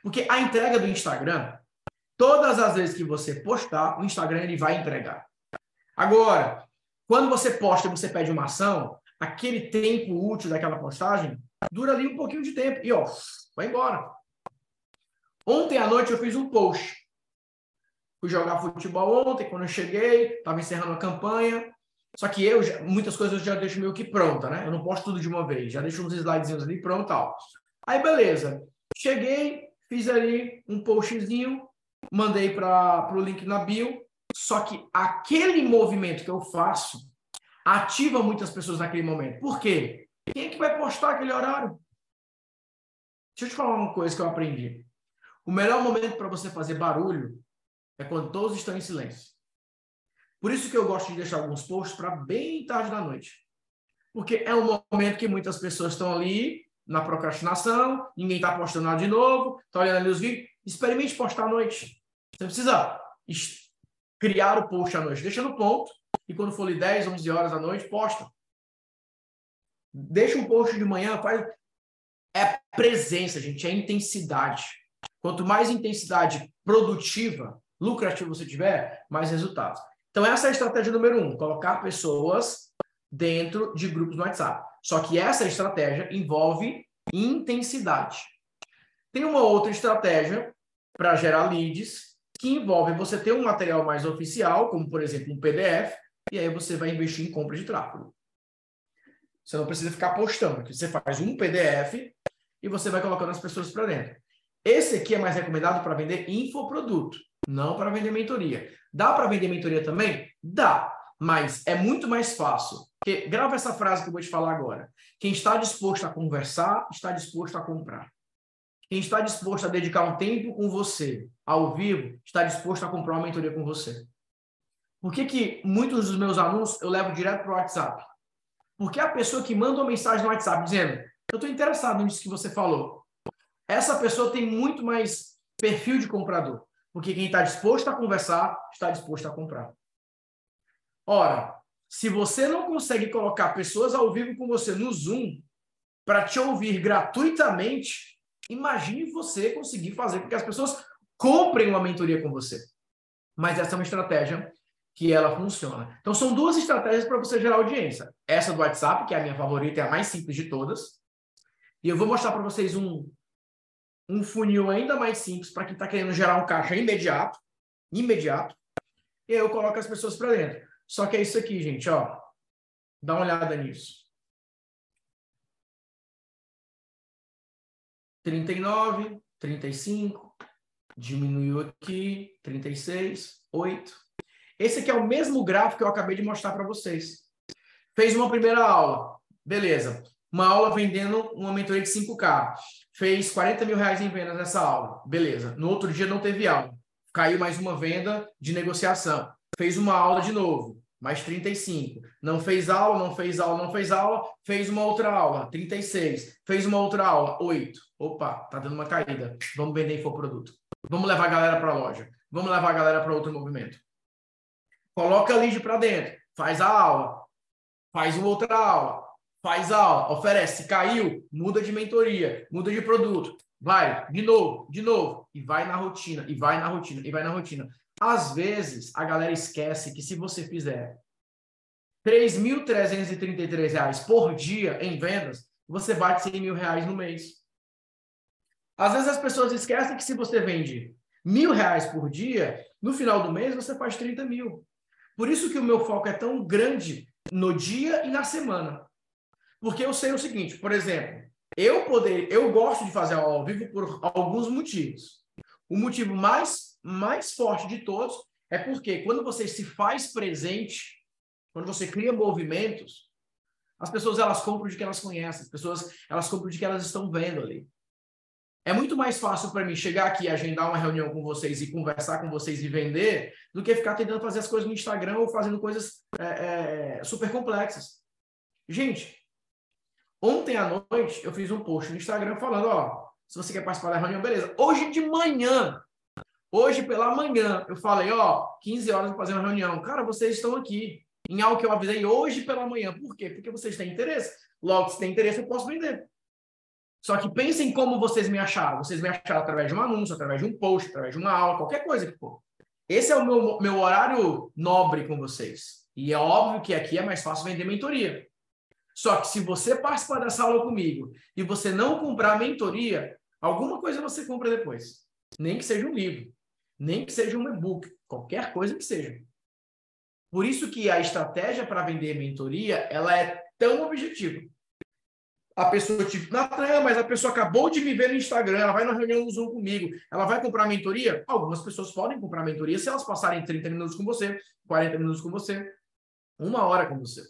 Porque a entrega do Instagram, todas as vezes que você postar, o Instagram ele vai entregar. Agora, quando você posta e você pede uma ação, aquele tempo útil daquela postagem dura ali um pouquinho de tempo. E ó, vai embora. Ontem à noite eu fiz um post. Fui jogar futebol ontem, quando eu cheguei, estava encerrando a campanha. Só que eu, já, muitas coisas eu já deixo meio que pronta, né? Eu não posto tudo de uma vez. Já deixo uns slidezinhos ali pronto e tal. Aí, beleza. Cheguei, fiz ali um postzinho, mandei para o link na bio. Só que aquele movimento que eu faço ativa muitas pessoas naquele momento. Por quê? Quem é que vai postar aquele horário? Deixa eu te falar uma coisa que eu aprendi. O melhor momento para você fazer barulho é quando todos estão em silêncio. Por isso que eu gosto de deixar alguns posts para bem tarde da noite. Porque é um momento que muitas pessoas estão ali na procrastinação, ninguém está postando nada de novo, está olhando ali os vídeos. Experimente postar à noite. Você precisa criar o post à noite. Deixa no ponto e quando for ali dez, onze horas da noite, posta. Deixa um post de manhã. Faz... é presença, gente. É intensidade. Quanto mais intensidade produtiva, lucrativa você tiver, mais resultados. Então, essa é a estratégia número um, colocar pessoas dentro de grupos no WhatsApp. Só que essa estratégia envolve intensidade. Tem uma outra estratégia para gerar leads, que envolve você ter um material mais oficial, como, por exemplo, um P D F, e aí você vai investir em compra de tráfego. Você não precisa ficar postando, você faz um P D F e você vai colocando as pessoas para dentro. Esse aqui é mais recomendado para vender infoproduto. Não para vender mentoria. Dá para vender mentoria também? Dá. Mas é muito mais fácil. Porque, grava essa frase que eu vou te falar agora. Quem está disposto a conversar, está disposto a comprar. Quem está disposto a dedicar um tempo com você, ao vivo, está disposto a comprar uma mentoria com você. Por que que muitos dos meus alunos eu levo direto para o WhatsApp? Porque a pessoa que manda uma mensagem no WhatsApp dizendo eu estou interessado nisso que você falou. Essa pessoa tem muito mais perfil de comprador. Porque quem está disposto a conversar, está disposto a comprar. Ora, se você não consegue colocar pessoas ao vivo com você no Zoom para te ouvir gratuitamente, imagine você conseguir fazer com que as pessoas comprem uma mentoria com você. Mas essa é uma estratégia que ela funciona. Então, são duas estratégias para você gerar audiência. Essa do WhatsApp, que é a minha favorita, é a mais simples de todas. E eu vou mostrar para vocês um, um funil ainda mais simples para quem está querendo gerar um caixa imediato, imediato, e aí eu coloco as pessoas para dentro. Só que é isso aqui, gente, ó. Dá uma olhada nisso. trinta e nove, trinta e cinco, diminuiu aqui, trinta e seis, oito. Esse aqui é o mesmo gráfico que eu acabei de mostrar para vocês. Fez uma primeira aula, beleza. Uma aula vendendo uma mentoria de cinco K. Fez quarenta mil reais em vendas nessa aula, beleza. No outro dia não teve aula. Caiu mais uma venda de negociação. Fez uma aula de novo, mais trinta e cinco. Não fez aula, não fez aula, não fez aula. Fez uma outra aula, trinta e seis. Fez uma outra aula, oito. Opa, tá dando uma caída. Vamos vender infoproduto. Vamos levar a galera para a loja. Vamos levar a galera para outro movimento. Coloca a lead para dentro. Faz a aula. Faz uma outra aula. Faz a aula. Oferece. Caiu. Muda de mentoria. Muda de produto. Vai. De novo. De novo. E vai na rotina. E vai na rotina. E vai na rotina. Às vezes, a galera esquece que se você fizer três mil trezentos e trinta e três reais por dia em vendas, você bate cem mil reais no mês. Às vezes, as pessoas esquecem que se você vende mil reais por dia, no final do mês, você faz trinta mil. Por isso que o meu foco é tão grande no dia e na semana. Porque eu sei o seguinte, por exemplo, eu, poder, eu gosto de fazer aula ao vivo por alguns motivos. O motivo mais, mais forte de todos é porque quando você se faz presente, quando você cria movimentos, as pessoas elas compram de que elas conhecem, as pessoas elas compram de que elas estão vendo ali. É muito mais fácil para mim chegar aqui, agendar uma reunião com vocês e conversar com vocês e vender do que ficar tentando fazer as coisas no Instagram ou fazendo coisas é, é, super complexas. Gente, ontem à noite eu fiz um post no Instagram falando, ó, se você quer participar da reunião, beleza. Hoje de manhã, hoje pela manhã, eu falei, ó, quinze horas para fazer uma reunião. Cara, vocês estão aqui em algo que eu avisei hoje pela manhã. Por quê? Porque vocês têm interesse. Logo, se tem interesse, eu posso vender. Só que pensem como vocês me acharam. Vocês me acharam através de um anúncio, através de um post, através de uma aula, qualquer coisa que for. Esse é o meu, meu horário nobre com vocês. E é óbvio que aqui é mais fácil vender mentoria. Só que se você participar dessa aula comigo e você não comprar mentoria, alguma coisa você compra depois. Nem que seja um livro, nem que seja um e-book, qualquer coisa que seja. Por isso que a estratégia para vender mentoria, ela é tão objetiva. A pessoa tipo, Nathanael, mas a pessoa acabou de me ver no Instagram, ela vai na reunião no Zoom comigo, ela vai comprar mentoria? Algumas pessoas podem comprar mentoria se elas passarem trinta minutos com você, quarenta minutos com você, uma hora com você.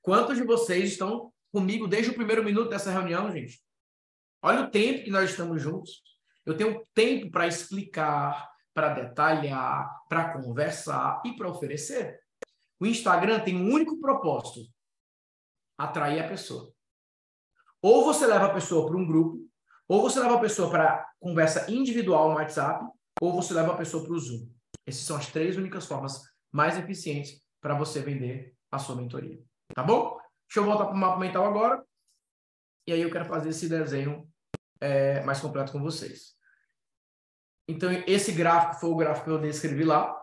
Quantos de vocês estão comigo desde o primeiro minuto dessa reunião, gente? Olha o tempo que nós estamos juntos. Eu tenho tempo para explicar, para detalhar, para conversar e para oferecer. O Instagram tem um único propósito, atrair a pessoa. Ou você leva a pessoa para um grupo, ou você leva a pessoa para conversa individual no WhatsApp, ou você leva a pessoa para o Zoom. Essas são as três únicas formas mais eficientes para você vender a sua mentoria. Tá bom? Deixa eu voltar para o mapa mental agora. E aí eu quero fazer esse desenho é, mais completo com vocês. Então, esse gráfico foi o gráfico que eu descrevi lá.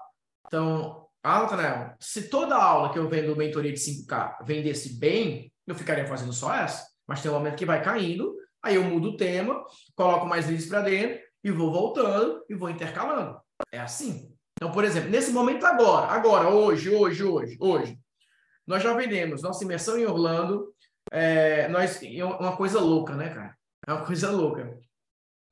Então, ah, Nathanael, se toda aula que eu vendo mentoria de cinco K vendesse bem, eu ficaria fazendo só essa. Mas tem um momento que vai caindo, aí eu mudo o tema, coloco mais leads para dentro e vou voltando e vou intercalando. É assim. Então, por exemplo, nesse momento agora, agora, hoje, hoje, hoje, hoje, nós já vendemos nossa imersão em Orlando, é, nós, é uma coisa louca, né, cara? É uma coisa louca.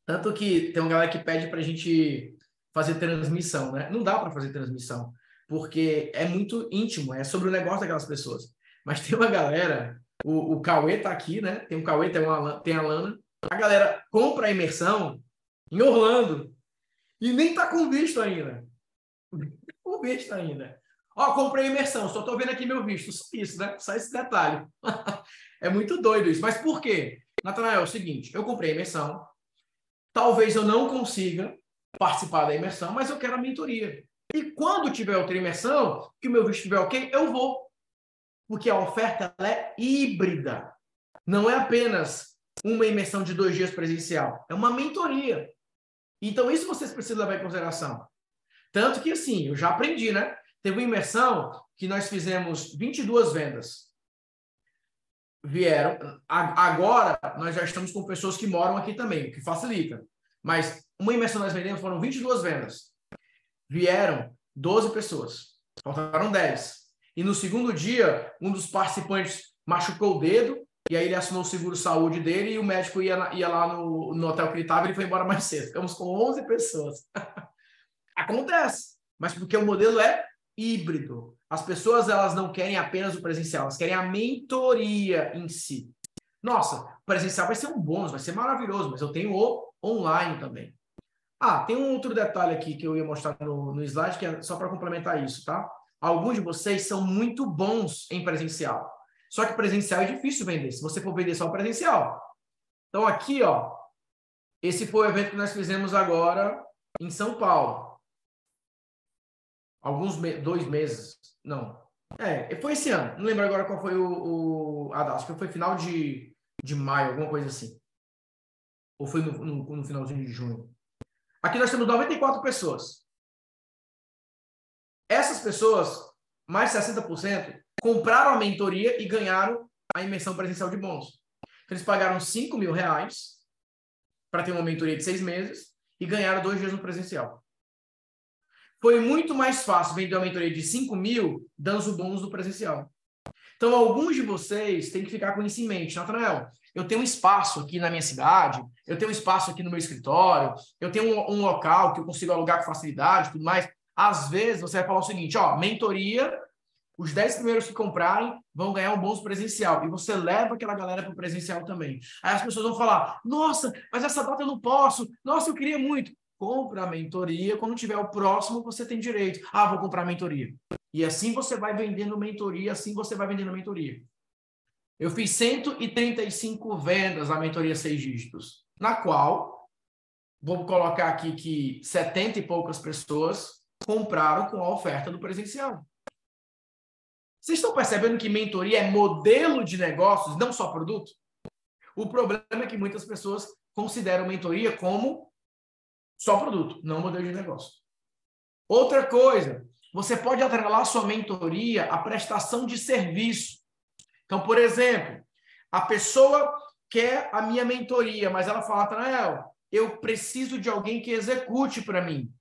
Tanto que tem uma galera que pede para a gente fazer transmissão, né? Não dá para fazer transmissão, porque é muito íntimo, é sobre o negócio daquelas pessoas. Mas tem uma galera... O, o Cauê tá aqui, né? Tem o Cauê, tem, uma, tem a Lana. A galera compra a imersão em Orlando e nem tá com visto ainda. Com visto ainda. Ó, comprei a imersão, só tô vendo aqui meu visto. Só isso, né? Só esse detalhe. É muito doido isso. Mas por quê? Nathanael, é o seguinte, eu comprei a imersão, talvez eu não consiga participar da imersão, mas eu quero a mentoria. E quando tiver outra imersão, que o meu visto estiver ok, eu vou. Porque a oferta ela é híbrida. Não é apenas uma imersão de dois dias presencial. É uma mentoria. Então, isso vocês precisam levar em consideração. Tanto que, assim, eu já aprendi, né? Teve uma imersão que nós fizemos vinte e duas vendas. vieram... Agora, nós já estamos com pessoas que moram aqui também, o que facilita. Mas uma imersão nós vendemos foram vinte e duas vendas. Vieram doze pessoas. Faltaram dez. E no segundo dia, um dos participantes machucou o dedo, e aí ele assinou o seguro-saúde dele e o médico ia, na, ia lá no, no hotel que ele estava e ele foi embora mais cedo. Ficamos com onze pessoas. Acontece, mas porque o modelo é híbrido. As pessoas, elas não querem apenas o presencial, elas querem a mentoria em si. Nossa, o presencial vai ser um bônus, vai ser maravilhoso, mas eu tenho o online também. Ah, tem um outro detalhe aqui que eu ia mostrar no, no slide, que é só para complementar isso, tá? Alguns de vocês são muito bons em presencial. Só que presencial é difícil vender, se você for vender só presencial. Então aqui, ó, esse foi o evento que nós fizemos agora em São Paulo. Alguns me dois meses, não. É, foi esse ano, não lembro agora qual foi o... o... Ah, acho que foi final de, de maio, alguma coisa assim. Ou foi no, no, no finalzinho de junho. Aqui nós temos noventa e quatro pessoas. Essas pessoas, mais de sessenta por cento, compraram a mentoria e ganharam a imersão presencial de bônus. Eles pagaram cinco mil reais para ter uma mentoria de seis meses e ganharam dois dias no presencial. Foi muito mais fácil vender uma mentoria de cinco mil dando o bônus do presencial. Então, alguns de vocês têm que ficar com isso em mente. Nathanael, eu tenho um espaço aqui na minha cidade, eu tenho um espaço aqui no meu escritório, eu tenho um, um local que eu consigo alugar com facilidade e tudo mais. Às vezes, você vai falar o seguinte, ó, mentoria... Os dez primeiros que comprarem vão ganhar um bônus presencial. E você leva aquela galera para o presencial também. Aí as pessoas vão falar, nossa, mas essa data eu não posso. Nossa, eu queria muito. Compra a mentoria. Quando tiver o próximo, você tem direito. Ah, vou comprar a mentoria. E assim você vai vendendo mentoria, assim você vai vendendo mentoria. Eu fiz cento e trinta e cinco vendas na mentoria seis dígitos. Na qual, vou colocar aqui que setenta e poucas pessoas compraram com a oferta do presencial. Vocês estão percebendo que mentoria é modelo de negócios, não só produto? O problema é que muitas pessoas consideram mentoria como só produto, não modelo de negócio. Outra coisa, você pode atrelar sua mentoria à prestação de serviço. Então, por exemplo, a pessoa quer a minha mentoria, mas ela fala, Nathanael, eu preciso de alguém que execute para mim.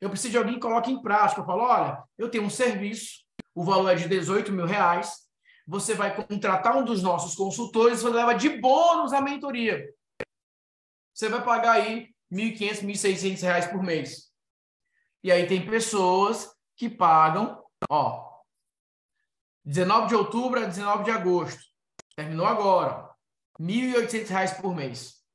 Eu preciso de alguém que coloque em prática. Eu falo, olha, eu tenho um serviço, o valor é de dezoito mil reais. Você vai contratar um dos nossos consultores, você leva de bônus a mentoria. Você vai pagar aí mil e quinhentos, mil e seiscentos reais por mês. E aí tem pessoas que pagam, ó, dezenove de outubro a dezenove de agosto. Terminou agora. mil e oitocentos reais por mês.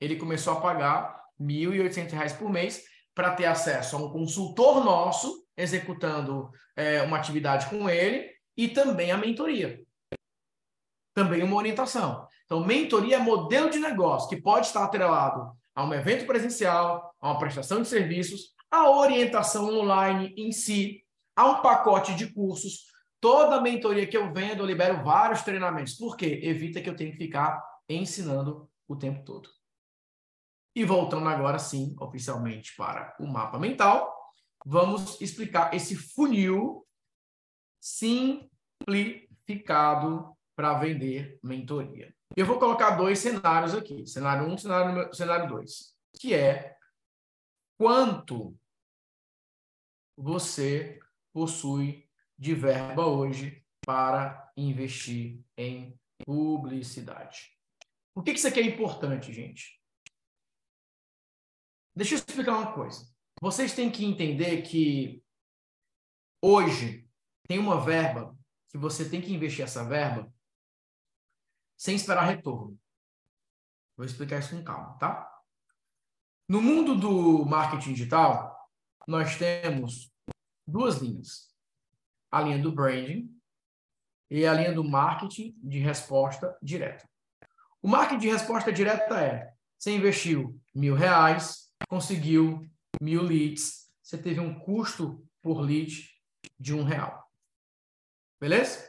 Ele começou a pagar mil e oitocentos reais por mês para ter acesso a um consultor nosso executando é, uma atividade com ele e também a mentoria. Também uma orientação. Então, mentoria é modelo de negócio que pode estar atrelado a um evento presencial, a uma prestação de serviços, a orientação online em si, a um pacote de cursos. Toda mentoria que eu vendo, eu libero vários treinamentos. Por quê? Evita que eu tenha que ficar ensinando o tempo todo. E voltando agora, sim, oficialmente para o mapa mental, vamos explicar esse funil simplificado para vender mentoria. Eu vou colocar dois cenários aqui, cenário um, cenário cenário dois, que é quanto você possui de verba hoje para investir em publicidade. Por que isso aqui é importante, gente? Deixa eu explicar uma coisa. Vocês têm que entender que hoje tem uma verba que você tem que investir essa verba sem esperar retorno. Vou explicar isso com calma, tá? No mundo do marketing digital, nós temos duas linhas. A linha do branding e a linha do marketing de resposta direta. O marketing de resposta direta é, você investiu mil reais, conseguiu mil leads, você teve um custo por lead de um real. Beleza?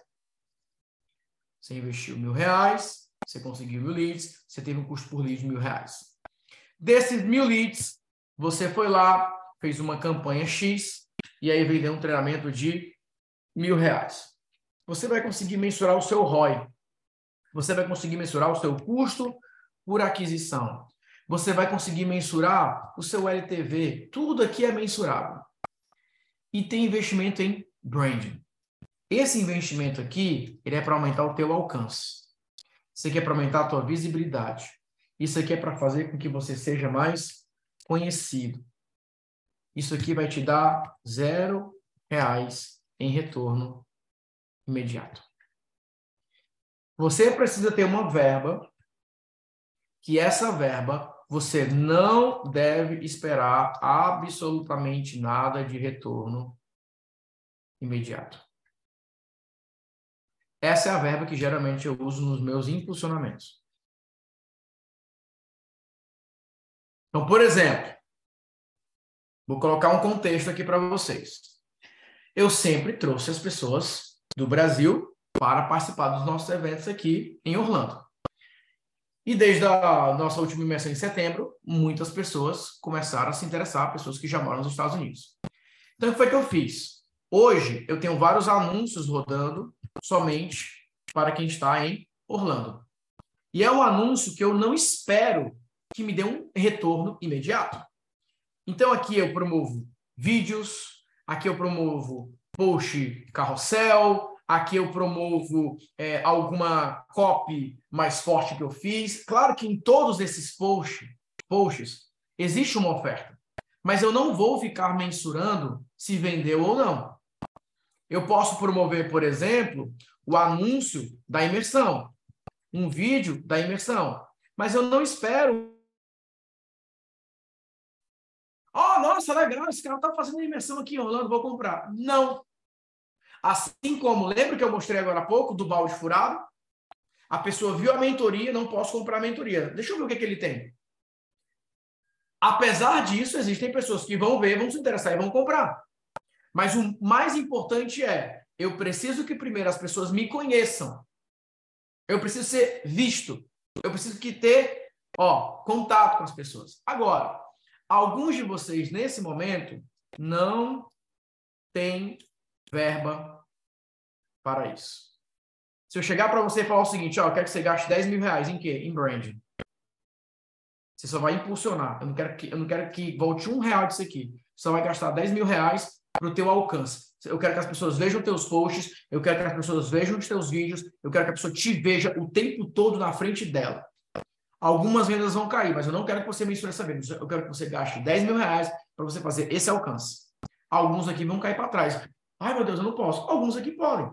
Você investiu mil reais, você conseguiu mil leads, você teve um custo por lead de mil reais. Desses mil leads, você foi lá, fez uma campanha X e aí vendeu um treinamento de mil reais. Você vai conseguir mensurar o seu R O I. Você vai conseguir mensurar o seu custo por aquisição. Você vai conseguir mensurar o seu L T V. Tudo aqui é mensurável. E tem investimento em branding. Esse investimento aqui, ele é para aumentar o teu alcance. Isso aqui é para aumentar a tua visibilidade. Isso aqui é para fazer com que você seja mais conhecido. Isso aqui vai te dar zero reais em retorno imediato. Você precisa ter uma verba, que essa verba você não deve esperar absolutamente nada de retorno imediato. Essa é a verba que geralmente eu uso nos meus impulsionamentos. Então, por exemplo, vou colocar um contexto aqui para vocês. Eu sempre trouxe as pessoas do Brasil para participar dos nossos eventos aqui em Orlando. E desde a nossa última imersão em setembro, muitas pessoas começaram a se interessar, pessoas que já moram nos Estados Unidos. Então, o que foi que eu fiz? Hoje, eu tenho vários anúncios rodando somente para quem está em Orlando. E é um anúncio que eu não espero que me dê um retorno imediato. Então, aqui eu promovo vídeos, aqui eu promovo post carrossel, aqui eu promovo é, alguma copy mais forte que eu fiz. Claro que em todos esses post, posts existe uma oferta, mas eu não vou ficar mensurando se vendeu ou não. Eu posso promover, por exemplo, o anúncio da imersão, um vídeo da imersão, mas eu não espero. Oh, nossa, legal, esse cara está fazendo imersão aqui em Orlando, vou comprar. Não. Assim como, lembra que eu mostrei agora há pouco do balde furado? A pessoa viu a mentoria, não posso comprar a mentoria. Deixa eu ver o que, é que ele tem. Apesar disso, existem pessoas que vão ver, vão se interessar e vão comprar. Mas o mais importante é, eu preciso que primeiro as pessoas me conheçam. Eu preciso ser visto. Eu preciso que ter ó, contato com as pessoas. Agora, alguns de vocês, nesse momento, não têm verba para isso. Se eu chegar para você e falar o seguinte, ó, eu quero que você gaste dez mil reais em quê? Em branding. Você só vai impulsionar. Eu não quero que, eu não quero que volte um real disso aqui. Você só vai gastar dez mil reais para o teu alcance. Eu quero que as pessoas vejam teus posts, eu quero que as pessoas vejam os teus vídeos, eu quero que a pessoa te veja o tempo todo na frente dela. Algumas vendas vão cair, mas eu não quero que você misture essa venda. Eu quero que você gaste dez mil reais para você fazer esse alcance. Alguns aqui vão cair para trás. Ai, meu Deus, eu não posso. Alguns aqui podem.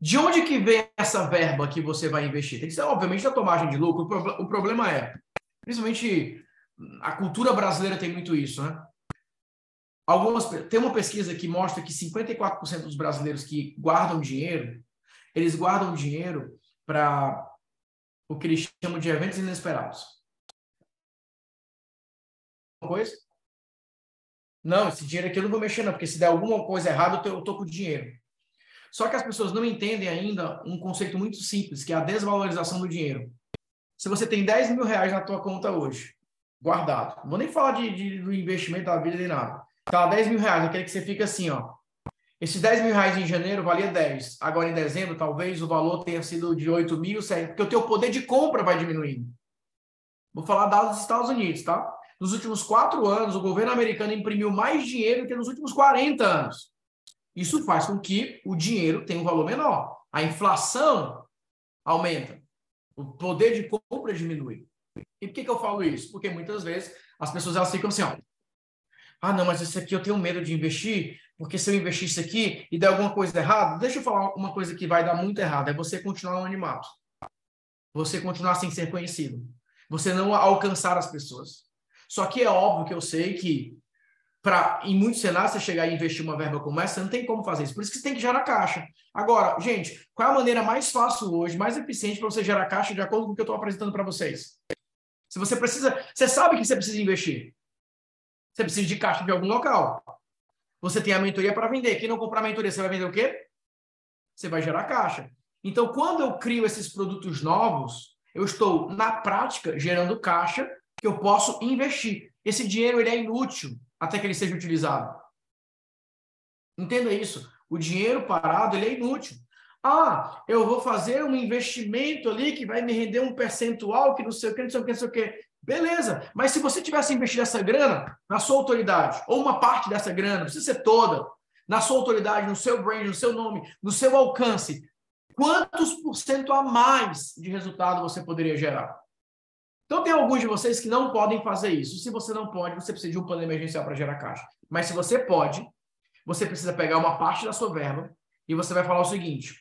De onde que vem essa verba que você vai investir? Tem que ser, obviamente, da tua margem de lucro. O, pro... o problema é, principalmente, a cultura brasileira tem muito isso, né? Algumas... Tem uma pesquisa que mostra que cinquenta e quatro por cento dos brasileiros que guardam dinheiro, eles guardam dinheiro para o que eles chamam de eventos inesperados. Alguma coisa? Não, esse dinheiro aqui eu não vou mexer não, porque se der alguma coisa errada, eu tô, eu tô com o dinheiro. Só que as pessoas não entendem ainda um conceito muito simples, que é a desvalorização do dinheiro. Se você tem dez mil reais na tua conta hoje, guardado, não vou nem falar de, de, do investimento da vida nem nada, tá, dez mil reais, eu quero que você fique assim, ó. Esses dez mil reais em janeiro valia dez. Agora em dezembro, talvez o valor tenha sido de oito mil, porque o teu poder de compra vai diminuindo. Vou falar dados dos Estados Unidos, tá? Nos últimos quatro anos, o governo americano imprimiu mais dinheiro que nos últimos quarenta anos. Isso faz com que o dinheiro tenha um valor menor. A inflação aumenta. O poder de compra diminui. E por que, que eu falo isso? Porque muitas vezes as pessoas elas ficam assim, ó. Ah, não, mas isso aqui eu tenho medo de investir, porque se eu investir isso aqui e der alguma coisa errada, deixa eu falar uma coisa que vai dar muito errado, é você continuar anonimato. Você continuar sem ser conhecido. Você não alcançar as pessoas. Só que é óbvio que eu sei que pra, em muitos cenários você chegar e investir uma verba como essa, você não tem como fazer isso. Por isso que você tem que gerar caixa. Agora, gente, qual é a maneira mais fácil hoje, mais eficiente para você gerar caixa de acordo com o que eu estou apresentando para vocês? Se você precisa... Você sabe que você precisa investir. Você precisa de caixa de algum local. Você tem a mentoria para vender. Quem não comprar a mentoria, você vai vender o quê? Você vai gerar caixa. Então, quando eu crio esses produtos novos, eu estou, na prática, gerando caixa que eu posso investir. Esse dinheiro ele é inútil até que ele seja utilizado. Entenda isso. O dinheiro parado ele é inútil. Ah, eu vou fazer um investimento ali que vai me render um percentual que não sei o que, não sei o que, não sei o que. Beleza, mas se você tivesse investido essa grana na sua autoridade, ou uma parte dessa grana, não precisa ser toda, na sua autoridade, no seu brand, no seu nome, no seu alcance, quantos por cento a mais de resultado você poderia gerar? Então, tem alguns de vocês que não podem fazer isso. Se você não pode, você precisa de um plano emergencial para gerar caixa. Mas se você pode, você precisa pegar uma parte da sua verba e você vai falar o seguinte,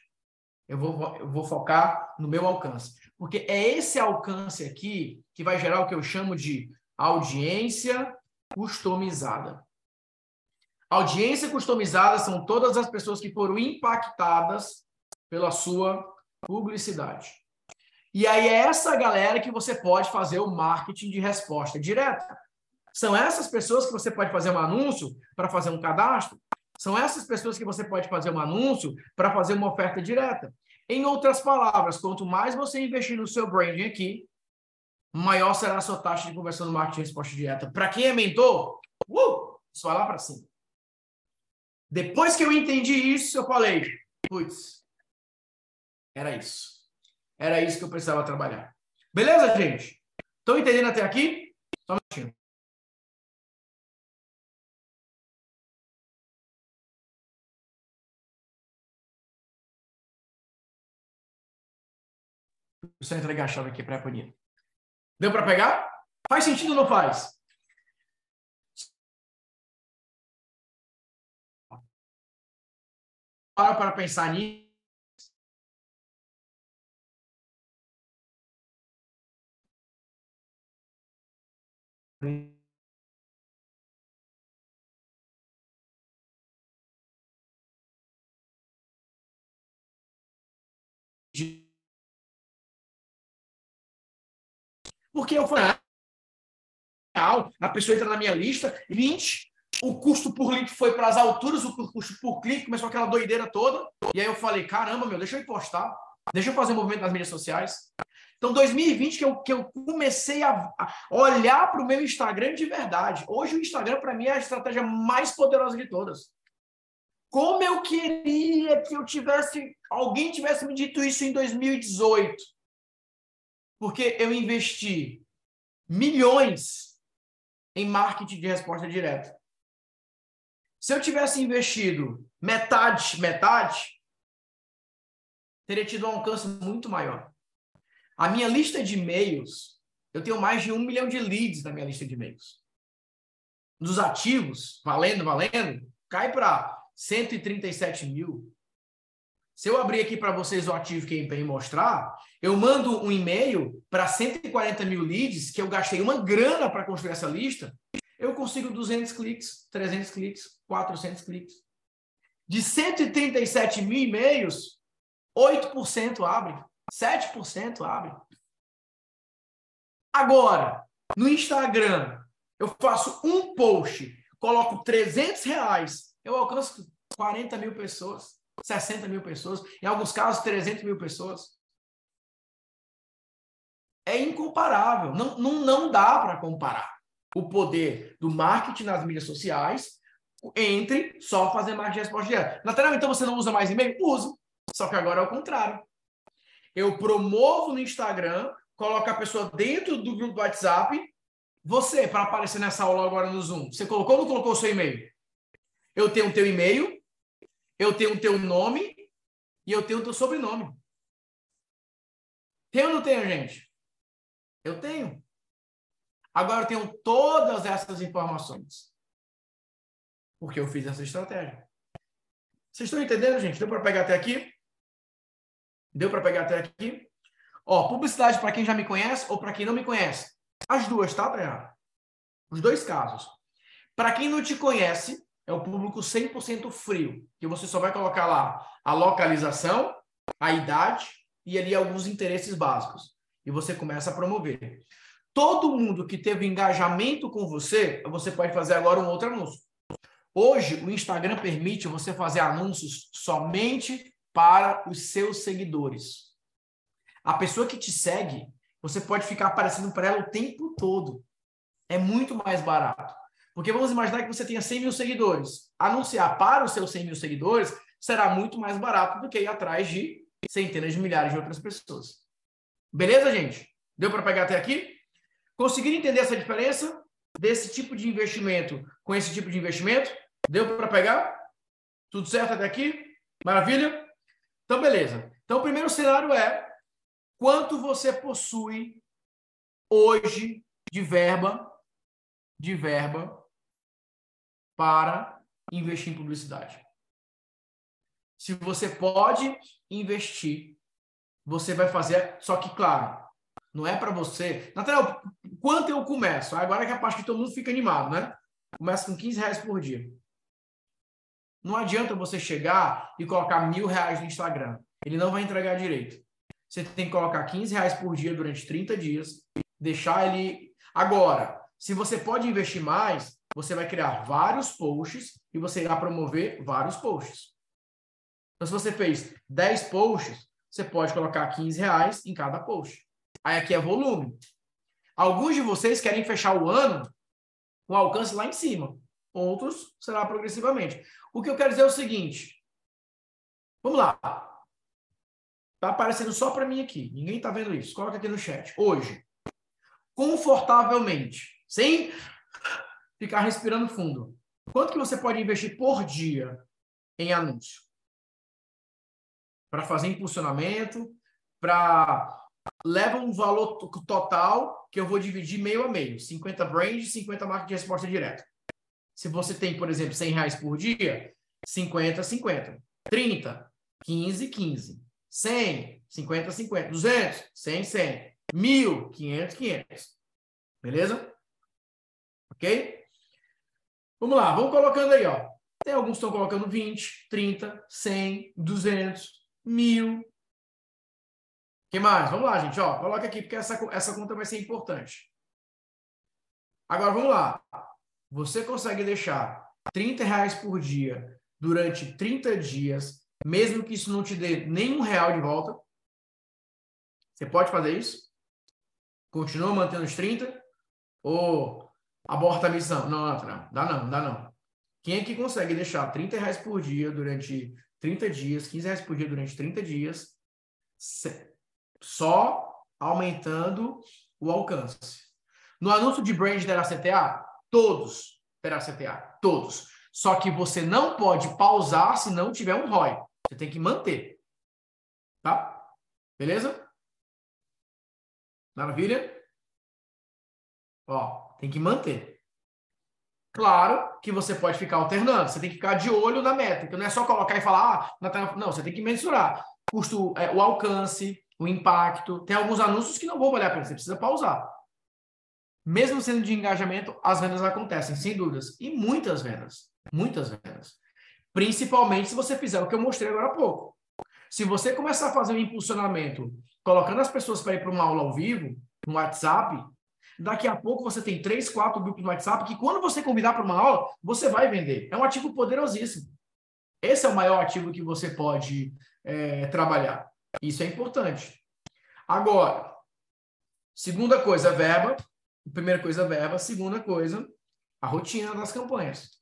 eu vou, eu vou focar no meu alcance. Porque é esse alcance aqui que vai gerar o que eu chamo de audiência customizada. Audiência customizada são todas as pessoas que foram impactadas pela sua publicidade. E aí é essa galera que você pode fazer o marketing de resposta direta. São essas pessoas que você pode fazer um anúncio para fazer um cadastro. São essas pessoas que você pode fazer um anúncio para fazer uma oferta direta. Em outras palavras, quanto mais você investir no seu branding aqui, maior será a sua taxa de conversão no marketing de resposta direta. Para quem é mentor, uh, isso vai lá para cima. Depois que eu entendi isso, eu falei, putz, era isso. Era isso que eu precisava trabalhar. Beleza, gente? Estão entendendo até aqui? Só um minutinho. Eu só entregar a chave aqui para a Panini. Deu para pegar? Faz sentido ou não faz? Para para pensar nisso. Porque eu falei, a pessoa entra na minha lista, vinte, o custo por link foi para as alturas, o custo por clique começou aquela doideira toda, e aí eu falei, caramba, meu, deixa eu postar, deixa eu fazer um movimento nas mídias sociais. Então, dois mil e vinte que eu, que eu comecei a olhar para o meu Instagram de verdade. Hoje o Instagram, para mim, é a estratégia mais poderosa de todas. Como eu queria que eu tivesse, alguém tivesse me dito isso em dois mil e dezoito. Porque eu investi milhões em marketing de resposta direta. Se eu tivesse investido metade, metade, teria tido um alcance muito maior. A minha lista de e-mails, eu tenho mais de um milhão de leads na minha lista de e-mails. Dos ativos, valendo, valendo, cai para cento e trinta e sete mil. Se eu abrir aqui para vocês o ativo que eu mostrar, eu mando um e-mail para cento e quarenta mil leads, que eu gastei uma grana para construir essa lista, eu consigo duzentos cliques, trezentos cliques, quatrocentos cliques. De cento e trinta e sete mil e-mails, oito por cento abre. sete por cento abre. Agora, no Instagram, eu faço um post, coloco trezentos reais, eu alcanço quarenta mil pessoas, sessenta mil pessoas, em alguns casos trezentas mil pessoas. É incomparável, não, não, não dá para comparar o poder do marketing nas mídias sociais entre só fazer marketing de resposta direta. Nathanael, então você não usa mais e-mail? Uso, só que agora é o contrário. Eu promovo no Instagram, coloco a pessoa dentro do grupo do WhatsApp. Você, para aparecer nessa aula agora no Zoom, você colocou ou não colocou o seu e-mail? Eu tenho o teu e-mail, eu tenho o teu nome e eu tenho o teu sobrenome. Tem ou não tenho, gente? Eu tenho. Agora eu tenho todas essas informações. Porque eu fiz essa estratégia. Vocês estão entendendo, gente? Deu para pegar até aqui? Deu para pegar até aqui? Ó, publicidade para quem já me conhece ou para quem não me conhece. As duas, tá, Breno? Os dois casos. Para quem não te conhece, é o público cem por cento frio, que você só vai colocar lá a localização, a idade e ali alguns interesses básicos. E você começa a promover. Todo mundo que teve engajamento com você, você pode fazer agora um outro anúncio. Hoje, o Instagram permite você fazer anúncios somente para os seus seguidores. A pessoa que te segue, você pode ficar aparecendo para ela o tempo todo. É muito mais barato. Porque vamos imaginar que você tenha cem mil seguidores. Anunciar para os seus cem mil seguidores será muito mais barato do que ir atrás de centenas de milhares de outras pessoas. Beleza, gente? Deu para pegar até aqui? Conseguiram entender essa diferença desse tipo de investimento com esse tipo de investimento? Deu para pegar? Tudo certo até aqui? Maravilha? Então, beleza. Então, o primeiro cenário é quanto você possui hoje de verba, de verba para investir em publicidade. Se você pode investir, você vai fazer, só que, claro, não é para você... Nathanael, quanto eu começo? Agora é que a parte que todo mundo fica animado, né? Começa com quinze reais por dia. Não adianta você chegar e colocar mil reais no Instagram. Ele não vai entregar direito. Você tem que colocar quinze reais por dia durante trinta dias, deixar ele... Agora, se você pode investir mais, você vai criar vários posts e você irá promover vários posts. Então, se você fez dez posts, você pode colocar quinze reais em cada post. Aí aqui é volume. Alguns de vocês querem fechar o ano com alcance lá em cima. Outros será progressivamente. O que eu quero dizer é o seguinte. Vamos lá. Tá aparecendo só para mim aqui. Ninguém tá vendo isso. Coloca aqui no chat. Hoje, confortavelmente, sem ficar respirando fundo, quanto que você pode investir por dia em anúncio? Para fazer impulsionamento, para... Leva um valor total que eu vou dividir meio a meio. cinquenta brand, cinquenta marca de resposta direta. Se você tem, por exemplo, cem reais por dia, cinquenta, cinquenta. trinta, quinze, quinze. cem, cinquenta, cinquenta. duzentos, cem, cem. mil, quinhentos, quinhentos. Beleza? Ok? Vamos lá, vamos colocando aí, ó. Tem alguns que estão colocando vinte, trinta, cem, duzentos, mil. O que mais? Vamos lá, gente, ó. Coloca aqui, porque essa, essa conta vai ser importante. Agora, vamos lá. Você consegue deixar trinta reais por dia durante trinta dias, mesmo que isso não te dê nenhum real de volta? Você pode fazer isso? Continua mantendo os trinta? Ou aborta a missão? Não, não, não. Dá não, dá não. Quem é que consegue deixar trinta reais por dia durante trinta dias, quinze reais por dia durante trinta dias, só aumentando o alcance? No anúncio de brand terá C T A? Todos terá C T A, todos. Só que você não pode pausar se não tiver um R O I. Você tem que manter. Tá? Beleza? Maravilha? Ó, tem que manter. Claro que você pode ficar alternando. Você tem que ficar de olho na meta. Então não é só colocar e falar, ah, não, você tem que mensurar. Custo, é, o alcance, o impacto. Tem alguns anúncios que não vão valer a pena. Você precisa pausar. Mesmo sendo de engajamento, as vendas acontecem, sem dúvidas. E muitas vendas. Muitas vendas. Principalmente se você fizer o que eu mostrei agora há pouco. Se você começar a fazer um impulsionamento, colocando as pessoas para ir para uma aula ao vivo, no WhatsApp, daqui a pouco você tem três, quatro grupos no WhatsApp, que quando você convidar para uma aula, você vai vender. É um ativo poderosíssimo. Esse é o maior ativo que você pode é, trabalhar. Isso é importante. Agora, segunda coisa, verba. Primeira coisa, verba. Segunda coisa, a rotina das campanhas.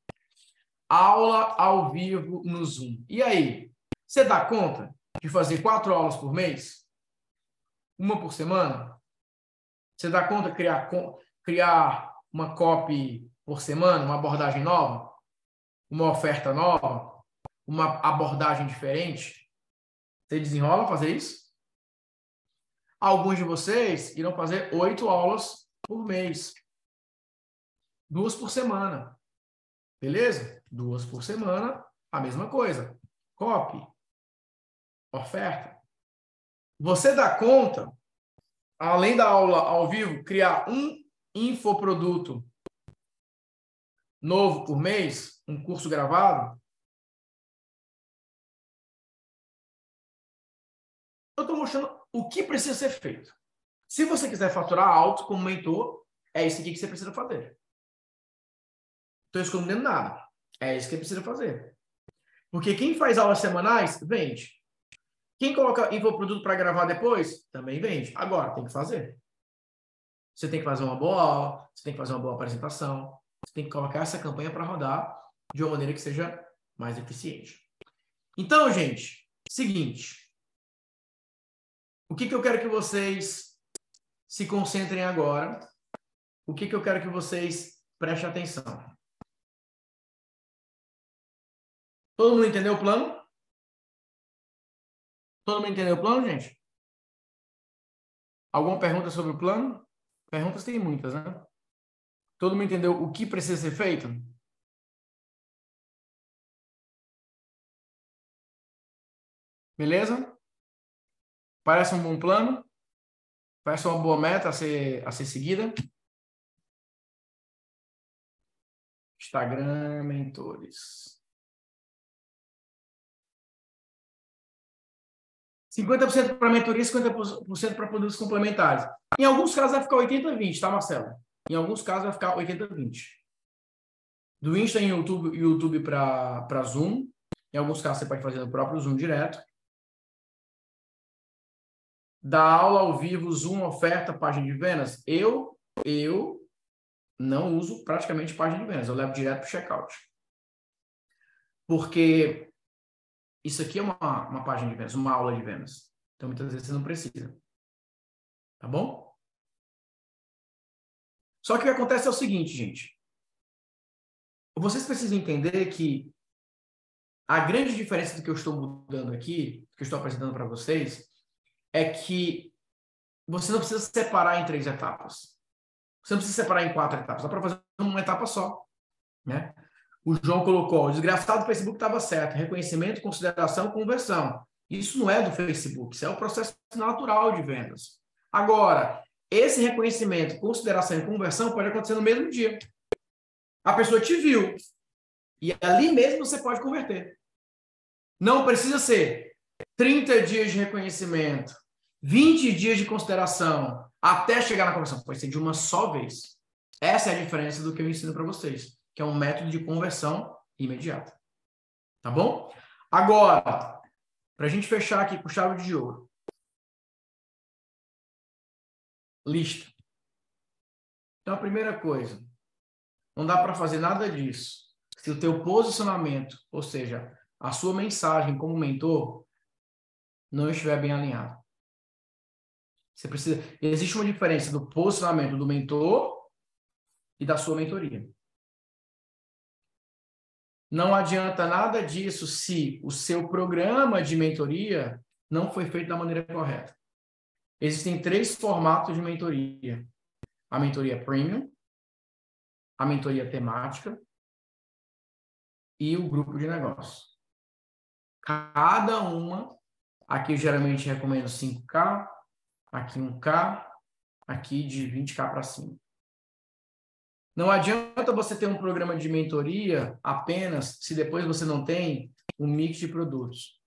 Aula ao vivo no Zoom. E aí? Você dá conta de fazer quatro aulas por mês? Uma por semana? Você dá conta de criar, criar uma copy por semana? Uma abordagem nova? Uma oferta nova? Uma abordagem diferente? Você desenrola fazer isso? Alguns de vocês irão fazer oito aulas por mês. Duas por semana. Beleza? Duas por semana, a mesma coisa. Copy. Oferta. Você dá conta, além da aula ao vivo, criar um infoproduto novo por mês, um curso gravado? Eu estou mostrando o que precisa ser feito. Se você quiser faturar alto como mentor, é isso aqui que você precisa fazer. Não estou escondendo nada. É isso que precisa fazer. Porque quem faz aulas semanais, vende. Quem coloca infoproduto para gravar depois, também vende. Agora, tem que fazer. Você tem que fazer uma boa aula, você tem que fazer uma boa apresentação, você tem que colocar essa campanha para rodar de uma maneira que seja mais eficiente. Então, gente, seguinte. O que que eu quero que vocês se concentrem agora? O que que eu quero que vocês prestem atenção? Todo mundo entendeu o plano? Todo mundo entendeu o plano, gente? Alguma pergunta sobre o plano? Perguntas tem muitas, né? Todo mundo entendeu o que precisa ser feito? Beleza? Parece um bom plano? Parece uma boa meta a ser, a ser seguida? Instagram, mentores. cinquenta por cento para mentoria, cinquenta por cento para produtos complementares. Em alguns casos vai ficar oitenta a vinte, tá, Marcelo? Em alguns casos vai ficar oitenta a vinte. Do Insta em YouTube, YouTube para Zoom. Em alguns casos você pode fazer no próprio Zoom direto. Da aula ao vivo, Zoom, oferta, página de vendas. Eu, eu não uso praticamente página de vendas. Eu levo direto para o checkout. Porque... isso aqui é uma, uma página de vendas, uma aula de vendas. Então, muitas vezes você não precisa. Tá bom? Só que o que acontece é o seguinte, gente. Vocês precisam entender que a grande diferença do que eu estou mudando aqui, que eu estou apresentando para vocês, é que você não precisa separar em três etapas. Você não precisa separar em quatro etapas. Dá para fazer uma etapa só, né? O João colocou, o desgraçado do Facebook estava certo. Reconhecimento, consideração, conversão. Isso não é do Facebook, isso é o processo natural de vendas. Agora, esse reconhecimento, consideração e conversão pode acontecer no mesmo dia. A pessoa te viu e ali mesmo você pode converter. Não precisa ser trinta dias de reconhecimento, vinte dias de consideração, até chegar na conversão. Pode ser de uma só vez. Essa é a diferença do que eu ensino para vocês, que é um método de conversão imediata. Tá bom? Agora, para a gente fechar aqui com chave de ouro. Lista. Então, a primeira coisa, não dá para fazer nada disso se o teu posicionamento, ou seja, a sua mensagem como mentor, não estiver bem alinhado. Você precisa... existe uma diferença do posicionamento do mentor e da sua mentoria. Não adianta nada disso se o seu programa de mentoria não foi feito da maneira correta. Existem três formatos de mentoria. A mentoria premium, a mentoria temática e o grupo de negócio. Cada uma, aqui eu geralmente recomendo cinco K, aqui um K, aqui de vinte K para cima. Não adianta você ter um programa de mentoria apenas se depois você não tem um mix de produtos.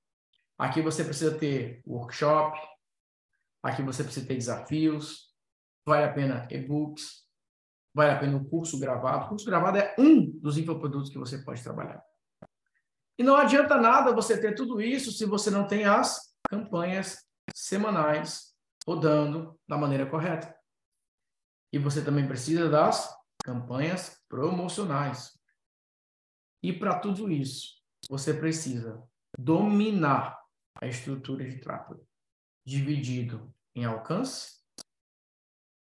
Aqui você precisa ter workshop, aqui você precisa ter desafios, vale a pena e-books, vale a pena um curso gravado. O curso gravado é um dos infoprodutos que você pode trabalhar. E não adianta nada você ter tudo isso se você não tem as campanhas semanais rodando da maneira correta. E você também precisa das campanhas promocionais. E para tudo isso, você precisa dominar a estrutura de tráfego, dividido em alcance,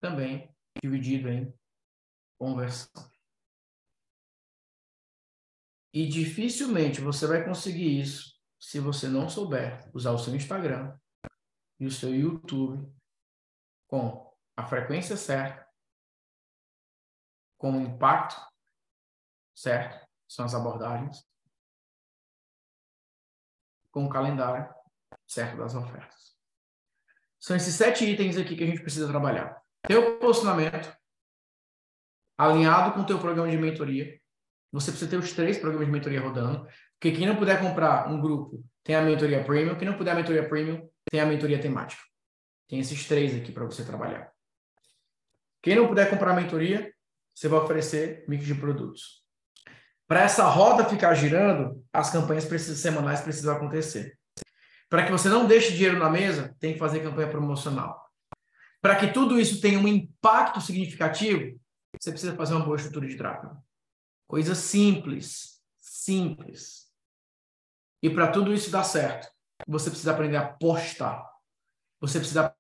também dividido em conversão. E dificilmente você vai conseguir isso se você não souber usar o seu Instagram e o seu YouTube com a frequência certa, com o impacto, certo? São as abordagens. Com o calendário, certo? Das ofertas. São esses sete itens aqui que a gente precisa trabalhar. Teu posicionamento, alinhado com o teu programa de mentoria. Você precisa ter os três programas de mentoria rodando, porque quem não puder comprar um grupo tem a mentoria premium, quem não puder a mentoria premium tem a mentoria temática. Tem esses três aqui para você trabalhar. Quem não puder comprar a mentoria, você vai oferecer mix de produtos. Para essa roda ficar girando, as campanhas precisam, semanais precisam acontecer. Para que você não deixe dinheiro na mesa, tem que fazer campanha promocional. Para que tudo isso tenha um impacto significativo, você precisa fazer uma boa estrutura de tráfego. Coisa simples, simples. E para tudo isso dar certo, você precisa aprender a postar. Você precisa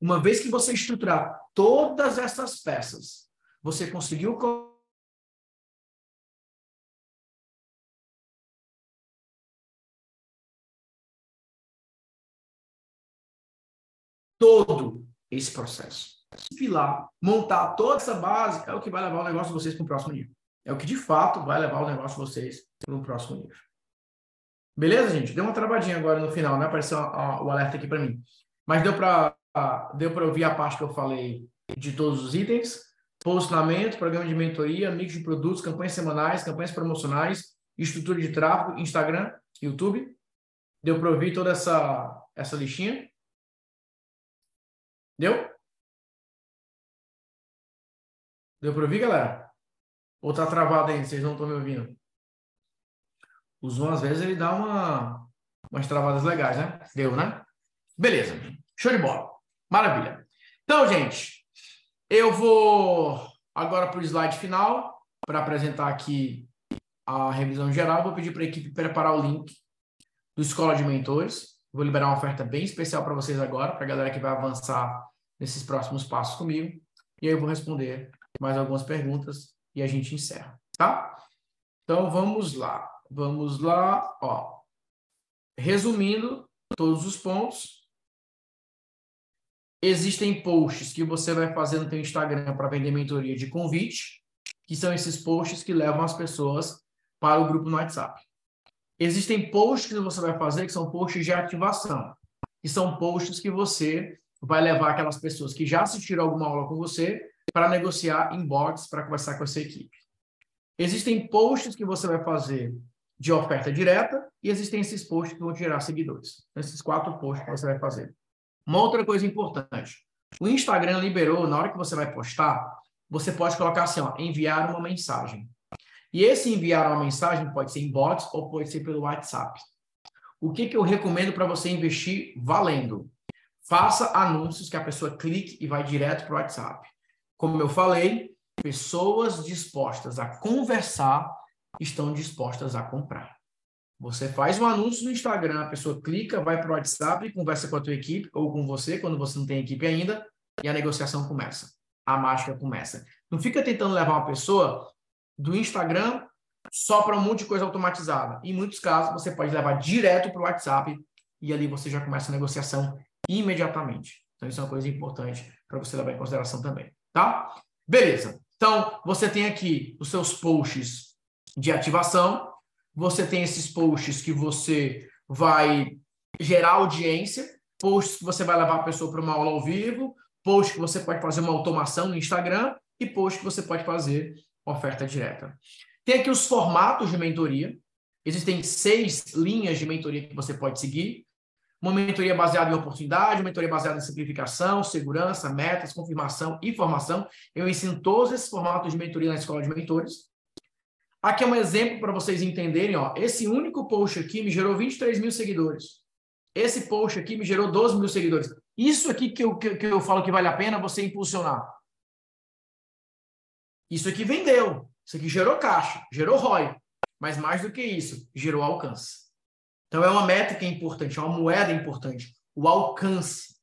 Uma vez que você estruturar todas essas peças, você conseguiu todo esse processo. Pilar, montar toda essa base é o que vai levar o negócio de vocês para o próximo nível. É o que de fato vai levar o negócio de vocês para o próximo nível. Beleza, gente? Deu uma travadinha agora no final, né? Apareceu a, a, o alerta aqui para mim. Mas deu para deu para ouvir a parte que eu falei de todos os itens: posicionamento, programa de mentoria, mix de produtos, campanhas semanais, campanhas promocionais, estrutura de tráfego, Instagram, YouTube. Deu para ouvir toda essa, essa listinha? Deu? Deu para ouvir, galera? Ou tá travado ainda? Vocês não estão me ouvindo? O Zoom, às vezes, ele dá uma, umas travadas legais, né? Deu, né? Beleza. Show de bola. Maravilha. Então, gente, eu vou agora para o slide final, para apresentar aqui a revisão geral. Vou pedir para a equipe preparar o link do Escola de Mentores. Vou liberar uma oferta bem especial para vocês agora, para a galera que vai avançar nesses próximos passos comigo. E aí eu vou responder mais algumas perguntas e a gente encerra, tá? Então, vamos lá. Vamos lá. Ó. Resumindo todos os pontos. Existem posts que você vai fazer no seu Instagram para vender mentoria de convite, que são esses posts que levam as pessoas para o grupo no WhatsApp. Existem posts que você vai fazer que são posts de ativação, que são posts que você vai levar aquelas pessoas que já assistiram alguma aula com você para negociar inbox, para conversar com essa equipe. Existem posts que você vai fazer de oferta direta e existem esses posts que vão te gerar seguidores. Então, esses quatro posts que você vai fazer. Uma outra coisa importante, o Instagram liberou, na hora que você vai postar, você pode colocar assim, ó, enviar uma mensagem. E esse enviar uma mensagem pode ser em bots ou pode ser pelo WhatsApp. O que, que eu recomendo para você investir valendo? Faça anúncios que a pessoa clique e vai direto para o WhatsApp. Como eu falei, pessoas dispostas a conversar estão dispostas a comprar. Você faz um anúncio no Instagram, a pessoa clica, vai para o WhatsApp e conversa com a tua equipe ou com você, quando você não tem equipe ainda, e a negociação começa. A mágica começa. Não fica tentando levar uma pessoa do Instagram só para um monte de coisa automatizada. Em muitos casos, você pode levar direto para o WhatsApp e ali você já começa a negociação imediatamente. Então, isso é uma coisa importante para você levar em consideração também, tá? Beleza. Então, você tem aqui os seus posts de ativação. Você tem esses posts que você vai gerar audiência, posts que você vai levar a pessoa para uma aula ao vivo, posts que você pode fazer uma automação no Instagram e posts que você pode fazer oferta direta. Tem aqui os formatos de mentoria. Existem seis linhas de mentoria que você pode seguir. Uma mentoria baseada em oportunidade, uma mentoria baseada em simplificação, segurança, metas, confirmação e formação. Eu ensino todos esses formatos de mentoria na Escola de Mentores. Aqui é um exemplo para vocês entenderem, ó. Esse único post aqui me gerou vinte e três mil seguidores. Esse post aqui me gerou doze mil seguidores. Isso aqui que eu, que, que eu falo que vale a pena você impulsionar. Isso aqui vendeu. Isso aqui gerou caixa, gerou R O I. Mas mais do que isso, gerou alcance. Então é uma métrica importante, é uma moeda importante. O alcance,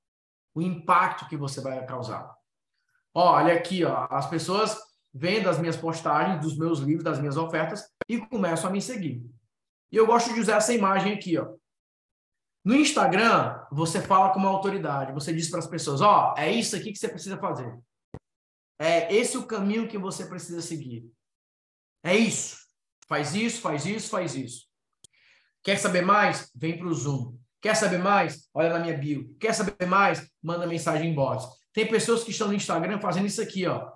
o impacto que você vai causar. Ó, olha aqui, ó, as pessoas vendo as minhas postagens, dos meus livros, das minhas ofertas e começam a me seguir. E eu gosto de usar essa imagem aqui, ó. No Instagram, você fala com uma autoridade, você diz para as pessoas, ó, é isso aqui que você precisa fazer. É esse o caminho que você precisa seguir. É isso. Faz isso, faz isso, faz isso. Quer saber mais? Vem para o Zoom. Quer saber mais? Olha na minha bio. Quer saber mais? Manda mensagem em bots. Tem pessoas que estão no Instagram fazendo isso aqui, ó.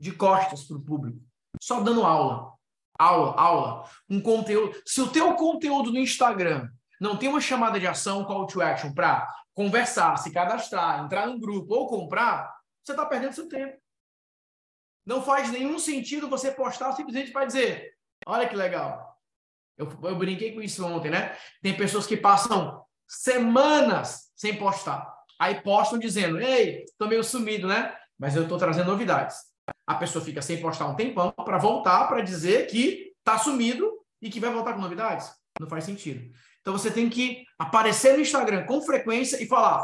De costas para o público, só dando aula, aula, aula, um conteúdo. Se o teu conteúdo no Instagram não tem uma chamada de ação, call to action para conversar, se cadastrar, entrar num grupo ou comprar, você está perdendo seu tempo. Não faz nenhum sentido você postar simplesmente para dizer, olha que legal, Eu, eu brinquei com isso ontem, né? Tem pessoas que passam semanas sem postar. Aí postam dizendo, ei, tô meio sumido, né? Mas eu tô trazendo novidades. A pessoa fica sem postar um tempão para voltar para dizer que tá sumido e que vai voltar com novidades. Não faz sentido. Então você tem que aparecer no Instagram com frequência e falar,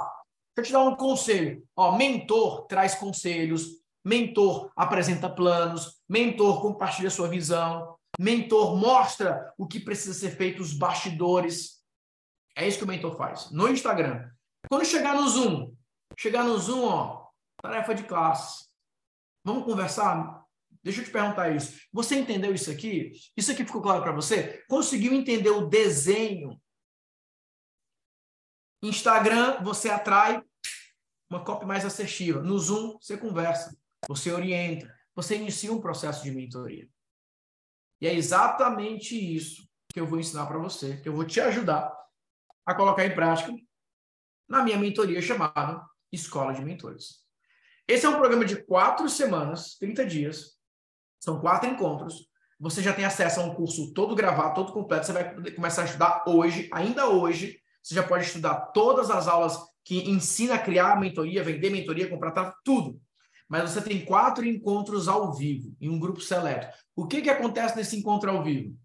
deixa eu te dar um conselho. Ó, mentor traz conselhos, mentor apresenta planos, mentor compartilha sua visão, mentor mostra o que precisa ser feito, os bastidores. É isso que o mentor faz no Instagram. Quando chegar no Zoom, chegar no Zoom, ó, tarefa de classe. Vamos conversar? Deixa eu te perguntar isso. Você entendeu isso aqui? Isso aqui ficou claro para você? Conseguiu entender o desenho? Instagram, você atrai uma copy mais assertiva. No Zoom, você conversa, você orienta, você inicia um processo de mentoria. E é exatamente isso que eu vou ensinar para você, que eu vou te ajudar a colocar em prática na minha mentoria chamada Escola de Mentores. Esse é um programa de quatro semanas, trinta dias, são quatro encontros. Você já tem acesso a um curso todo gravado, todo completo. Você vai começar a estudar hoje, ainda hoje. Você já pode estudar todas as aulas que ensina a criar a mentoria, vender mentoria, comprar tudo. Mas você tem quatro encontros ao vivo, em um grupo seleto. O que, que acontece nesse encontro ao vivo?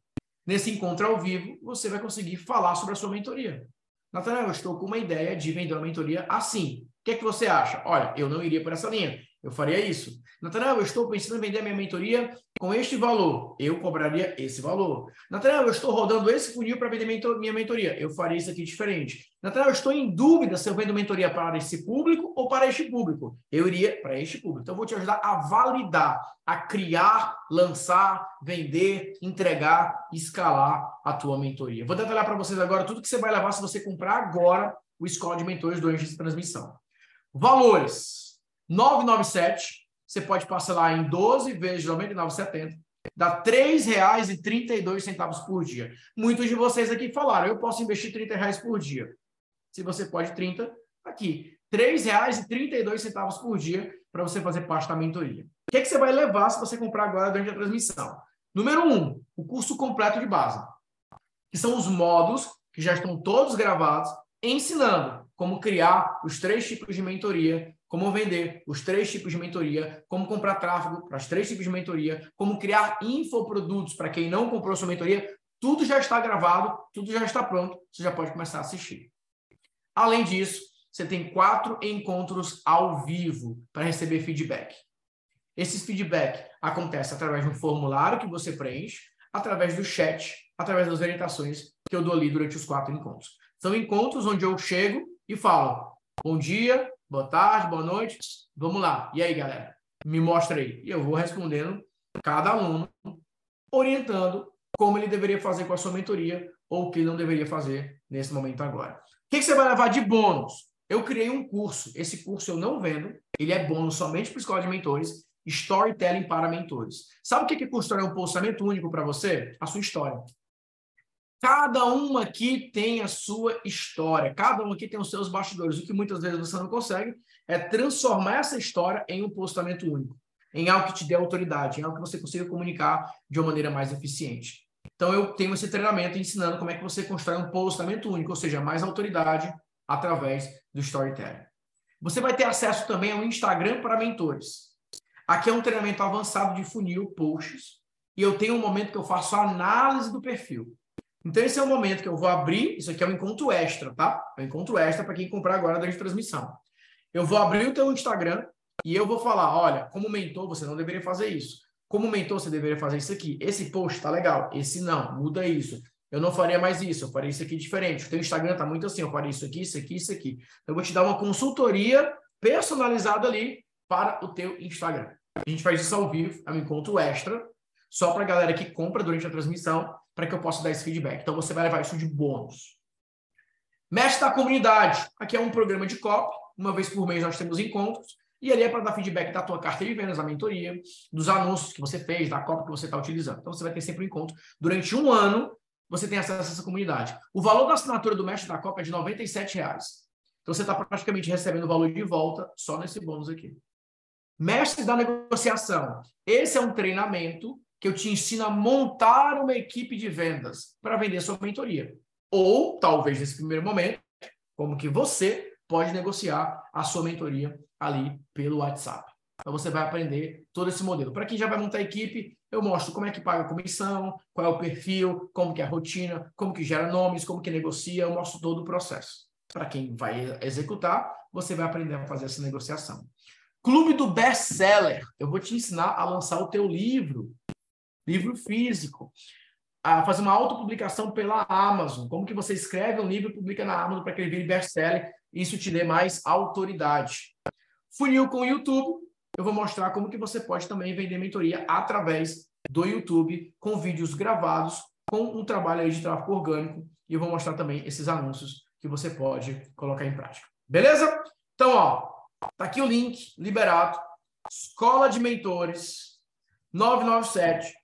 Nesse encontro ao vivo, você vai conseguir falar sobre a sua mentoria. Nathanael, eu estou com uma ideia de vender uma mentoria assim. O que é que você acha? Olha, eu não iria por essa linha. Eu faria isso. Nathanael, eu estou pensando em vender minha mentoria com este valor. Eu cobraria esse valor. Nathanael, eu estou rodando esse funil para vender minha mentoria. Eu faria isso aqui diferente. Nathanael, eu estou em dúvida se eu vendo mentoria para esse público ou para este público. Eu iria para este público. Então, eu vou te ajudar a validar, a criar, lançar, vender, entregar, escalar a tua mentoria. Vou detalhar para vocês agora tudo que você vai levar se você comprar agora o Escola de Mentores do Anjo de Transmissão. Valores, novecentos e noventa e sete, você pode parcelar em doze vezes de noventa e nove reais e setenta centavos, dá três reais e trinta e dois centavos por dia. Muitos de vocês aqui falaram, eu posso investir trinta reais por dia. Se você pode trinta, aqui, três reais e trinta e dois centavos por dia para você fazer parte da mentoria. O que, é que você vai levar se você comprar agora durante a transmissão? Número um, o curso completo de base, que são os módulos que já estão todos gravados, ensinando como criar os três tipos de mentoria, como vender os três tipos de mentoria, como comprar tráfego para os três tipos de mentoria, como criar infoprodutos para quem não comprou sua mentoria. Tudo já está gravado, tudo já está pronto, você já pode começar a assistir. Além disso, você tem quatro encontros ao vivo para receber feedback. Esses feedbacks acontecem através de um formulário que você preenche, através do chat, através das orientações que eu dou ali durante os quatro encontros. São encontros onde eu chego e falo, bom dia, boa tarde, boa noite, vamos lá. E aí, galera? Me mostra aí. E eu vou respondendo cada aluno, orientando como ele deveria fazer com a sua mentoria ou o que ele não deveria fazer nesse momento agora. O que você vai levar de bônus? Eu criei um curso. Esse curso eu não vendo. Ele é bônus somente para a Escola de Mentores. Storytelling para Mentores. Sabe o que é construir um pensamento único para você? A sua história. Cada um aqui tem a sua história, cada um aqui tem os seus bastidores. O que muitas vezes você não consegue é transformar essa história em um postamento único, em algo que te dê autoridade, em algo que você consiga comunicar de uma maneira mais eficiente. Então, eu tenho esse treinamento ensinando como é que você constrói um postamento único, ou seja, mais autoridade através do storytelling. Você vai ter acesso também ao Instagram para mentores. Aqui é um treinamento avançado de funil, posts, e eu tenho um momento que eu faço a análise do perfil. Então, esse é o momento que eu vou abrir. Isso aqui é um encontro extra, tá? É um encontro extra para quem comprar agora durante a transmissão. Eu vou abrir o teu Instagram e eu vou falar, olha, como mentor, você não deveria fazer isso. Como mentor, você deveria fazer isso aqui. Esse post tá legal. Esse não. Muda isso. Eu não faria mais isso. Eu faria isso aqui diferente. O teu Instagram tá muito assim. Eu faria isso aqui, isso aqui, isso aqui. Eu vou te dar uma consultoria personalizada ali para o teu Instagram. A gente faz isso ao vivo. É um encontro extra só para a galera que compra durante a transmissão, para que eu possa dar esse feedback. Então, você vai levar isso de bônus. Mestre da comunidade. Aqui é um programa de copy. Uma vez por mês nós temos encontros. E ali é para dar feedback da tua carta de vendas, da mentoria, dos anúncios que você fez, da copy que você está utilizando. Então, você vai ter sempre um encontro. Durante um ano, você tem acesso a essa comunidade. O valor da assinatura do Mestre da Copy é de noventa e sete reais. Então, você está praticamente recebendo o valor de volta só nesse bônus aqui. Mestre da negociação. Esse é um treinamento que eu te ensino a montar uma equipe de vendas para vender sua mentoria. Ou, talvez, nesse primeiro momento, como que você pode negociar a sua mentoria ali pelo WhatsApp. Então, você vai aprender todo esse modelo. Para quem já vai montar a equipe, eu mostro como é que paga a comissão, qual é o perfil, como que é a rotina, como que gera nomes, como que negocia, eu mostro todo o processo. Para quem vai executar, você vai aprender a fazer essa negociação. Clube do Best Seller. Eu vou te ensinar a lançar o teu livro, livro físico, a fazer uma autopublicação pela Amazon. Como que você escreve um livro e publica na Amazon para que ele vire Best Seller e isso te dê mais autoridade. Funil com YouTube. Eu vou mostrar como que você pode também vender mentoria através do YouTube, com vídeos gravados, com um trabalho aí de tráfego orgânico. E eu vou mostrar também esses anúncios que você pode colocar em prática. Beleza? Então, ó, tá aqui o link liberado. Escola de Mentores, nove nove sete,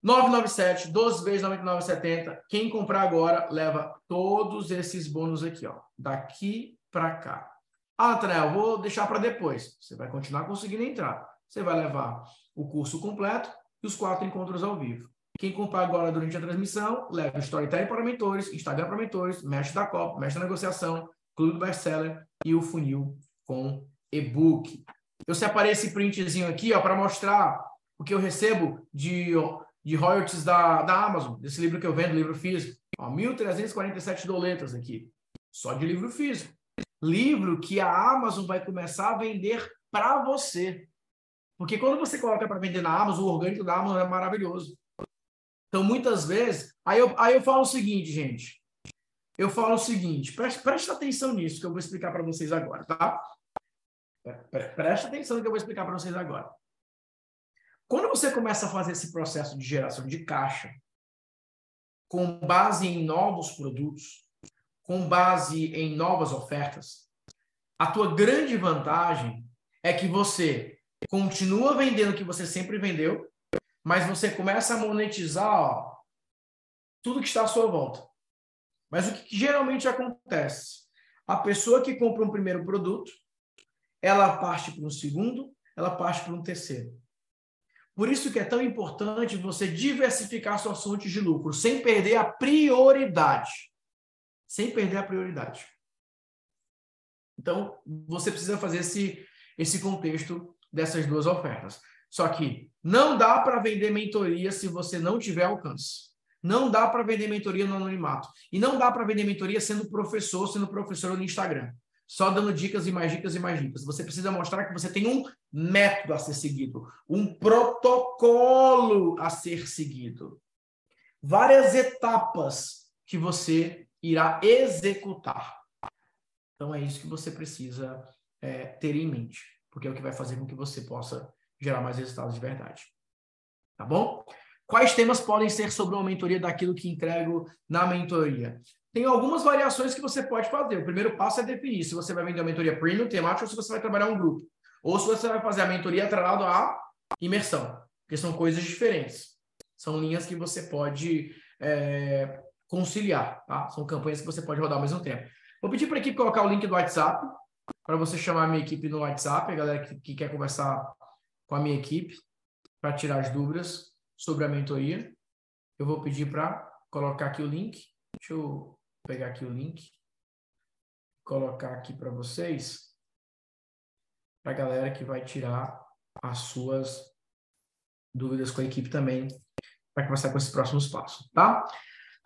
nove nove sete, doze vezes noventa e nove reais e setenta centavos. Quem comprar agora leva todos esses bônus aqui, ó, daqui para cá. Ah, Nathanael, vou deixar para depois. Você vai continuar conseguindo entrar. Você vai levar o curso completo e os quatro encontros ao vivo. Quem comprar agora durante a transmissão, leva Storytelling para Mentores, Instagram para Mentores, Mestre da Copy, Mestre da Negociação, Clube do Best Seller e o Funil com e-book. Eu separei esse printzinho aqui para mostrar o que eu recebo de, de royalties da, da Amazon, desse livro que eu vendo, livro físico. Ó, mil trezentos e quarenta e sete doletas aqui, só de livro físico. Livro que a Amazon vai começar a vender para você. Porque quando você coloca para vender na Amazon, o orgânico da Amazon é maravilhoso. Então, muitas vezes... Aí eu, aí eu falo o seguinte, gente. Eu falo o seguinte. Preste, preste atenção nisso que eu vou explicar para vocês agora, tá? Preste atenção no que eu vou explicar para vocês agora. Quando você começa a fazer esse processo de geração de caixa com base em novos produtos, com base em novas ofertas, a tua grande vantagem é que você continua vendendo o que você sempre vendeu, mas você começa a monetizar, ó, tudo que está à sua volta. Mas o que geralmente acontece? A pessoa que compra um primeiro produto, ela parte para um segundo, ela parte para um terceiro. Por isso que é tão importante você diversificar suas fontes de lucro, sem perder a prioridade. Sem perder a prioridade. Então, você precisa fazer esse, esse contexto dessas duas ofertas. Só que não dá para vender mentoria se você não tiver alcance. Não dá para vender mentoria no anonimato. E não dá para vender mentoria sendo professor, sendo professora no Instagram. Só dando dicas e mais dicas e mais dicas. Você precisa mostrar que você tem um método a ser seguido. Um protocolo a ser seguido. Várias etapas que você... irá executar. Então, é isso que você precisa é, ter em mente, porque é o que vai fazer com que você possa gerar mais resultados de verdade. Tá bom? Quais temas podem ser sobre uma mentoria daquilo que entrego na mentoria? Tem algumas variações que você pode fazer. O primeiro passo é definir se você vai vender a mentoria premium, temática, ou se você vai trabalhar um grupo. Ou se você vai fazer a mentoria atrelada à imersão, porque são coisas diferentes. São linhas que você pode... É, conciliar, tá? São campanhas que você pode rodar ao mesmo tempo. Vou pedir para a equipe colocar o link do WhatsApp, para você chamar a minha equipe no WhatsApp, a galera que, que quer conversar com a minha equipe, para tirar as dúvidas sobre a mentoria. Eu vou pedir para colocar aqui o link. Deixa eu pegar aqui o link, colocar aqui para vocês, para a galera que vai tirar as suas dúvidas com a equipe também, para começar com esses próximos passos, tá?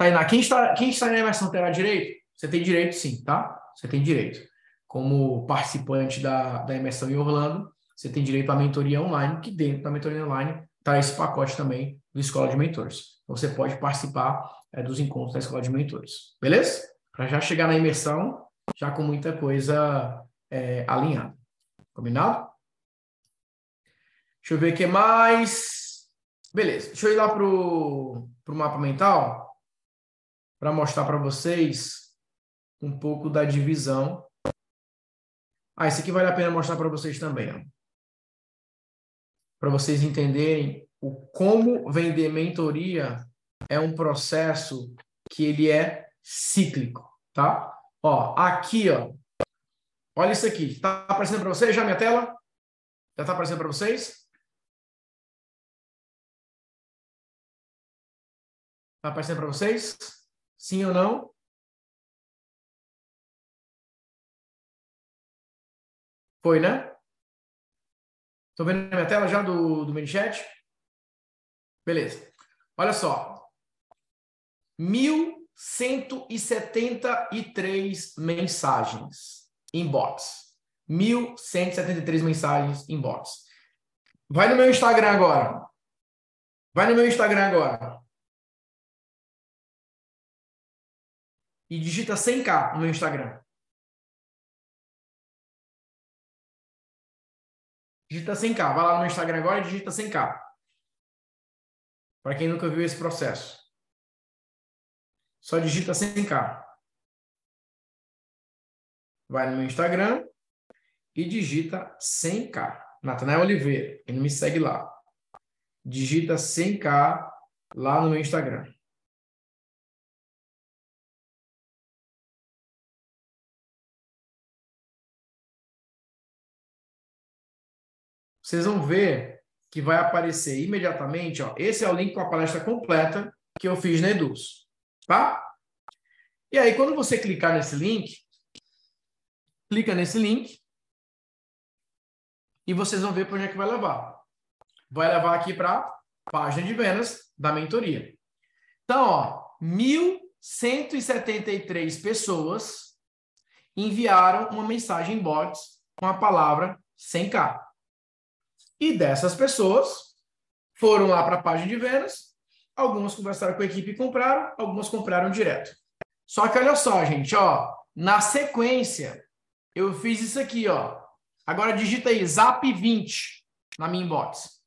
Tainá, quem está, quem está na imersão terá direito? Você tem direito sim, tá? Você tem direito. Como participante da, da imersão em Orlando, você tem direito à mentoria online, que dentro da mentoria online está esse pacote também do Escola de Mentores. Então, você pode participar é, dos encontros da Escola de Mentores, beleza? Para já chegar na imersão, já com muita coisa é, alinhada. Combinado? Deixa eu ver o que mais. Beleza, deixa eu ir lá para o mapa mental, para mostrar para vocês um pouco da divisão. Ah, isso aqui vale a pena mostrar para vocês também, para vocês entenderem o como vender mentoria é um processo que ele é cíclico, tá? Ó, aqui, ó. Olha isso aqui. Está aparecendo para vocês já minha tela? Já está aparecendo para vocês? Tá aparecendo para vocês? Sim ou não? Foi, né? Estão vendo a minha tela já do, do ManyChat? Beleza. Olha só. mil cento e setenta e três mensagens inbox. mil cento e setenta e três mensagens inbox. Vai no meu Instagram agora. Vai no meu Instagram agora. E digita cem K no meu Instagram. Digita cem K. Vai lá no meu Instagram agora e digita cem K. Para quem nunca viu esse processo. Só digita cem K. Vai no meu Instagram e digita cem K. Nathanael Oliveira. Ele me segue lá. Digita cem K lá no meu Instagram. Vocês vão ver que vai aparecer imediatamente, ó, esse é o link com a palestra completa que eu fiz na Eduz, tá? E aí, quando você clicar nesse link, clica nesse link e vocês vão ver para onde é que vai levar. Vai levar aqui para a página de vendas da mentoria. Então, ó, mil cento e setenta e três pessoas enviaram uma mensagem bots com a palavra cem K. E dessas pessoas, foram lá para a página de vendas, algumas conversaram com a equipe e compraram, algumas compraram direto. Só que olha só, gente, ó, na sequência, eu fiz isso aqui, ó. Agora digita aí, zap vinte na minha inbox.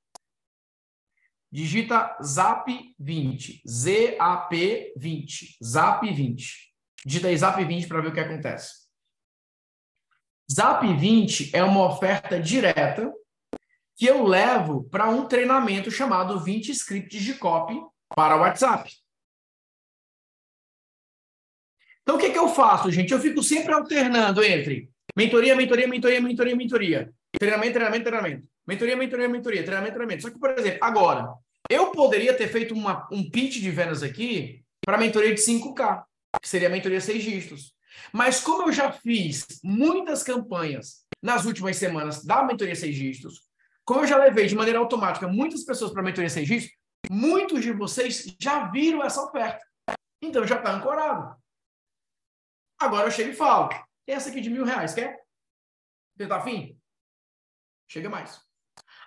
Digita zap vinte, Z A P vinte, zap vinte. Digita aí zap vinte para ver o que acontece. zap vinte é uma oferta direta que eu levo para um treinamento chamado vinte scripts de copy para WhatsApp. Então, o que, que eu faço, gente? Eu fico sempre alternando entre mentoria, mentoria, mentoria, mentoria, mentoria. Treinamento, treinamento, treinamento. Mentoria, mentoria, mentoria, treinamento, treinamento. Só que, por exemplo, agora, eu poderia ter feito uma, um pitch de vendas aqui para mentoria de cinco K, que seria a mentoria seis dígitos. Mas como eu já fiz muitas campanhas nas últimas semanas da mentoria seis dígitos, como eu já levei de maneira automática muitas pessoas para a mentoria seis dígitos, muitos de vocês já viram essa oferta. Então, já está ancorado. Agora eu chego e falo, tem essa aqui de mil reais, quer? Você está afim? Chega mais.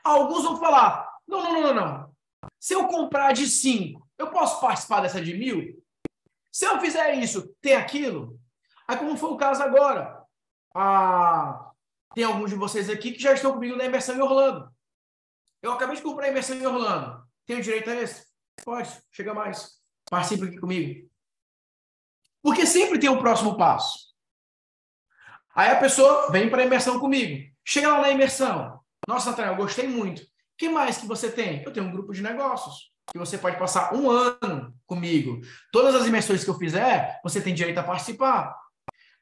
Alguns vão falar, não, não, não, não, não. Se eu comprar de cinco, eu posso participar dessa de mil? Se eu fizer isso, tem aquilo? Aí, como foi o caso agora, a... tem alguns de vocês aqui que já estão comigo na imersão em Orlando. Eu acabei de comprar a imersão em Orlando. Tenho direito a esse? Pode, chega mais. Participe aqui comigo. Porque sempre tem um próximo passo. Aí a pessoa vem para a imersão comigo. Chega lá na imersão. Nossa, Nathanael, eu gostei muito. O que mais que você tem? Eu tenho um grupo de negócios que você pode passar um ano comigo. Todas as imersões que eu fizer, você tem direito a participar.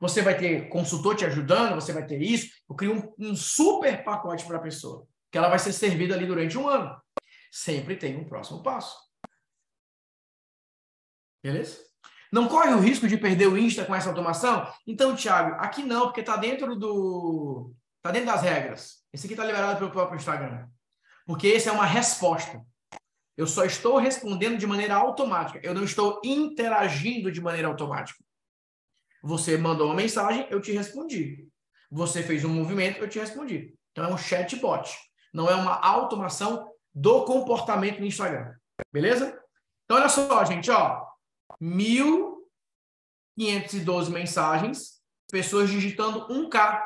Você vai ter consultor te ajudando, você vai ter isso. Eu crio um, um super pacote para a pessoa, que ela vai ser servida ali durante um ano. Sempre tem um próximo passo. Beleza? Não corre o risco de perder o Insta com essa automação? Então, Thiago, aqui não, porque está dentro do... Está dentro das regras. Esse aqui está liberado pelo próprio Instagram. Porque esse é uma resposta. Eu só estou respondendo de maneira automática. Eu não estou interagindo de maneira automática. Você mandou uma mensagem, eu te respondi. Você fez um movimento, eu te respondi. Então, é um chatbot. Não é uma automação do comportamento no Instagram. Beleza? Então, olha só, gente. Ó, mil quinhentas e doze mensagens, pessoas digitando um K.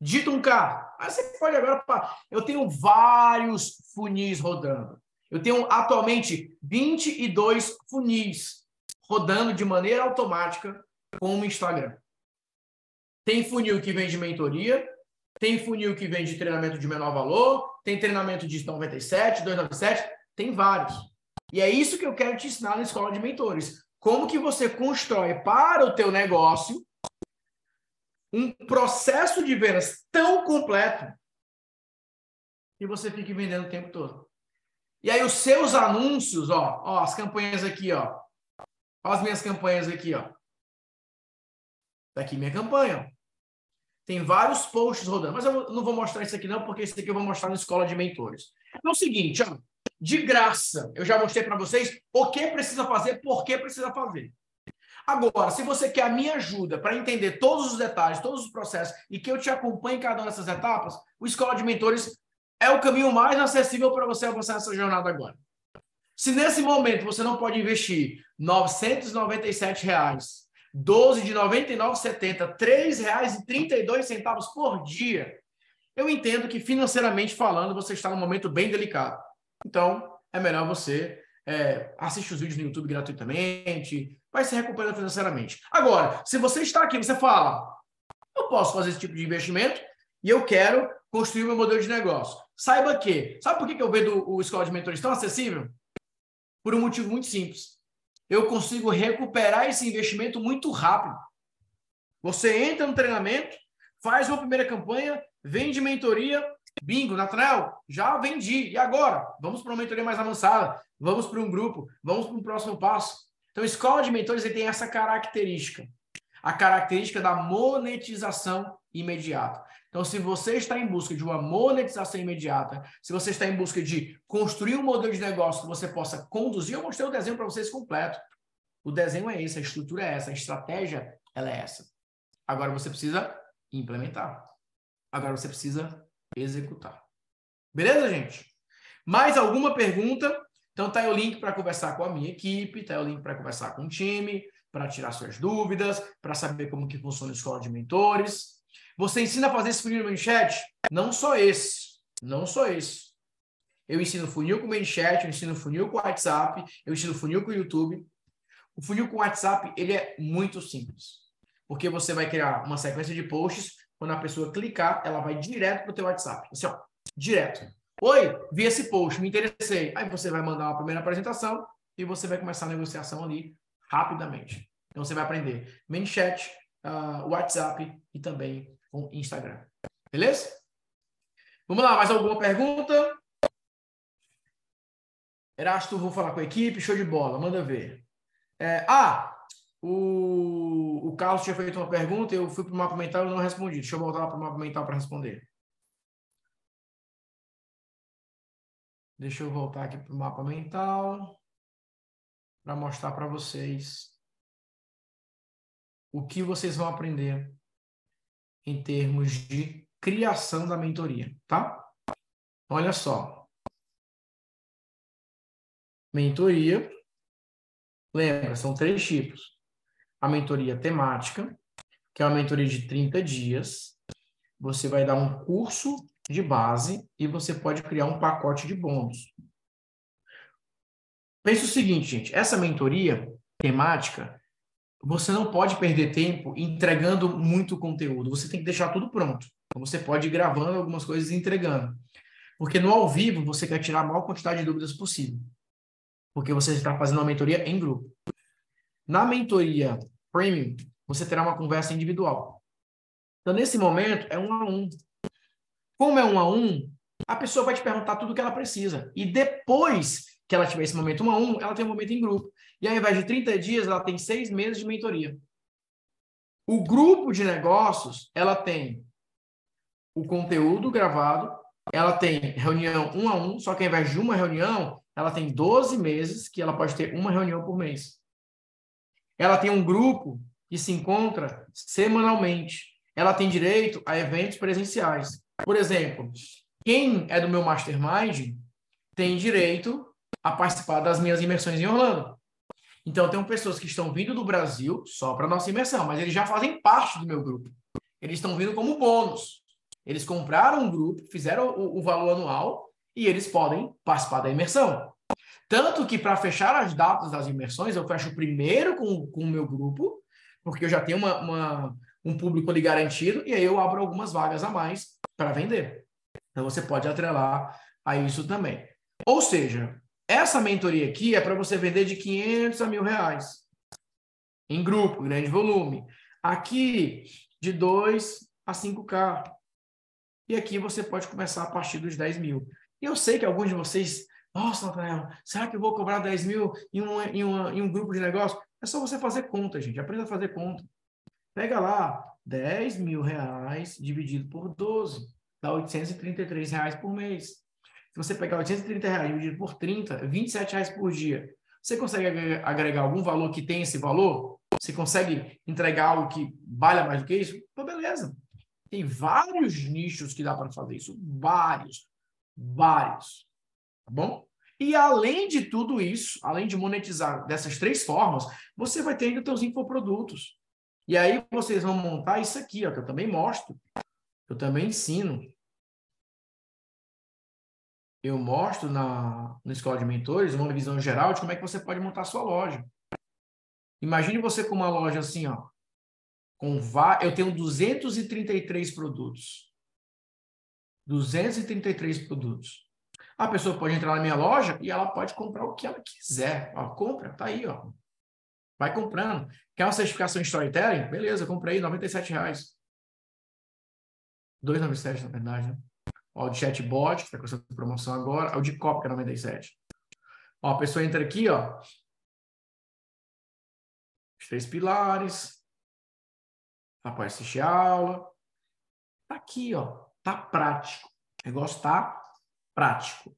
Digita um K. Aí você pode agora... Eu tenho vários funis rodando. Eu tenho, atualmente, vinte e dois funis rodando de maneira automática com o Instagram. Tem funil que vem de mentoria, tem funil que vem de treinamento de menor valor, tem treinamento de noventa e sete, duzentos e noventa e sete, tem vários. E é isso que eu quero te ensinar na Escola de Mentores. Como que você constrói para o teu negócio um processo de vendas tão completo que você fique vendendo o tempo todo. E aí os seus anúncios, ó, ó, as campanhas aqui, ó. Ó as minhas campanhas aqui, ó. Tá aqui minha campanha, ó. Tem vários posts rodando, mas eu não vou mostrar isso aqui não, porque isso aqui eu vou mostrar na Escola de Mentores. É o seguinte, ó, de graça, eu já mostrei para vocês o que precisa fazer, por que precisa fazer. Agora, se você quer a minha ajuda para entender todos os detalhes, todos os processos, e que eu te acompanhe em cada uma dessas etapas, o Escola de Mentores é o caminho mais acessível para você avançar nessa jornada agora. Se nesse momento você não pode investir novecentos e noventa e sete reais, doze de noventa e nove reais e setenta, três reais e trinta e dois centavos por dia. Eu entendo que financeiramente falando, você está num momento bem delicado. Então, é melhor você é, assistir os vídeos no YouTube gratuitamente, vai se recuperando financeiramente. Agora, se você está aqui, você fala, eu posso fazer esse tipo de investimento e eu quero construir meu modelo de negócio. Saiba que, sabe por que eu vendo o Escola de Mentores tão acessível? Por um motivo muito simples. Eu consigo recuperar esse investimento muito rápido. Você entra no treinamento, faz uma primeira campanha, vende mentoria, bingo, Nathanael, já vendi. E agora? Vamos para uma mentoria mais avançada, vamos para um grupo, vamos para um próximo passo. Então, a Escola de Mentores ele tem essa característica, a característica da monetização imediata. Então, se você está em busca de uma monetização imediata, se você está em busca de construir um modelo de negócio que você possa conduzir, eu mostrei o desenho para vocês completo. O desenho é esse, a estrutura é essa, a estratégia ela é essa. Agora você precisa implementar. Agora você precisa executar. Beleza, gente? Mais alguma pergunta? Então, tá aí o link para conversar com a minha equipe, tá aí o link para conversar com o time, para tirar suas dúvidas, para saber como que funciona a Escola de Mentores. Você ensina a fazer esse funil com manchete? Não só esse. Não só esse. Eu ensino funil com manchete, eu ensino funil com WhatsApp, eu ensino funil com YouTube. O funil com WhatsApp, ele é muito simples. Porque você vai criar uma sequência de posts, quando a pessoa clicar, ela vai direto para o teu WhatsApp. Assim, ó, direto. Oi, vi esse post, me interessei. Aí você vai mandar uma primeira apresentação e você vai começar a negociação ali rapidamente. Então você vai aprender manchete, uh, WhatsApp e também com Instagram. Beleza? Vamos lá, mais alguma pergunta? Erasto, vou falar com a equipe, show de bola, manda ver. É, ah, o, o Carlos tinha feito uma pergunta, eu fui para o mapa mental e não respondi. Deixa eu voltar lá para o mapa mental para responder. Deixa eu voltar aqui para o mapa mental para mostrar para vocês o que vocês vão aprender em termos de criação da mentoria, tá? Olha só. Mentoria. Lembra, são três tipos. A mentoria temática, que é uma mentoria de trinta dias. Você vai dar um curso de base e você pode criar um pacote de bônus. Pensa o seguinte, gente. Essa mentoria temática, você não pode perder tempo entregando muito conteúdo. Você tem que deixar tudo pronto. Então, você pode ir gravando algumas coisas e entregando. Porque no ao vivo, você quer tirar a maior quantidade de dúvidas possível. Porque você está fazendo uma mentoria em grupo. Na mentoria premium, você terá uma conversa individual. Então, nesse momento, é um a um. Como é um a um, a pessoa vai te perguntar tudo o que ela precisa. E depois que ela tiver esse momento um a um, ela tem um momento em grupo. E ao invés de trinta dias, ela tem seis meses de mentoria. O grupo de negócios, ela tem o conteúdo gravado, ela tem reunião um a um, só que ao invés de uma reunião, ela tem doze meses, que ela pode ter uma reunião por mês. Ela tem um grupo que se encontra semanalmente. Ela tem direito a eventos presenciais. Por exemplo, quem é do meu mastermind tem direito a participar das minhas imersões em Orlando. Então, tem pessoas que estão vindo do Brasil só para nossa imersão, mas eles já fazem parte do meu grupo. Eles estão vindo como bônus. Eles compraram um grupo, fizeram o, o valor anual e eles podem participar da imersão. Tanto que, para fechar as datas das imersões, eu fecho primeiro com, com o meu grupo, porque eu já tenho uma, uma, um público ali garantido, e aí eu abro algumas vagas a mais para vender. Então, você pode atrelar a isso também. Ou seja, essa mentoria aqui é para você vender de quinhentos a mil reais. Em grupo, grande volume. Aqui, de dois a cinco K. E aqui você pode começar a partir dos dez mil. E eu sei que alguns de vocês Nossa, Nathanael, será que eu vou cobrar dez mil em, uma, em, uma, em um grupo de negócio? É só você fazer conta, gente. Aprenda a fazer conta. Pega lá dez mil reais dividido por doze. Dá oitocentos e trinta e três reais por mês. Se você pegar oitocentos e trinta reais dividido por trinta, vinte e sete reais por dia. Você consegue agregar algum valor que tem esse valor? Você consegue entregar algo que valha mais do que isso? Então, beleza. Tem vários nichos que dá para fazer isso. Vários. Vários. Tá bom? E além de tudo isso, além de monetizar dessas três formas, você vai ter ainda os seus infoprodutos. E aí vocês vão montar isso aqui, ó, que eu também mostro. Eu também ensino. Eu mostro na, na Escola de Mentores uma visão geral de como é que você pode montar a sua loja. Imagine você com uma loja assim, ó. Com va... Eu tenho duzentos e trinta e três produtos. duzentos e trinta e três produtos. A pessoa pode entrar na minha loja e ela pode comprar o que ela quiser. Ó, compra, tá aí, ó. Vai comprando. Quer uma certificação em Storytelling? Beleza, comprei noventa e sete reais. dois reais e noventa e sete centavos, na verdade, né? Ó, o de chatbot, que tá com essa promoção agora. Ó, o de copy, que é noventa e sete reais. Ó, a pessoa entra aqui, ó. Os três pilares. Ela pode assistir a aula. Tá aqui, ó. Tá prático. O negócio tá prático.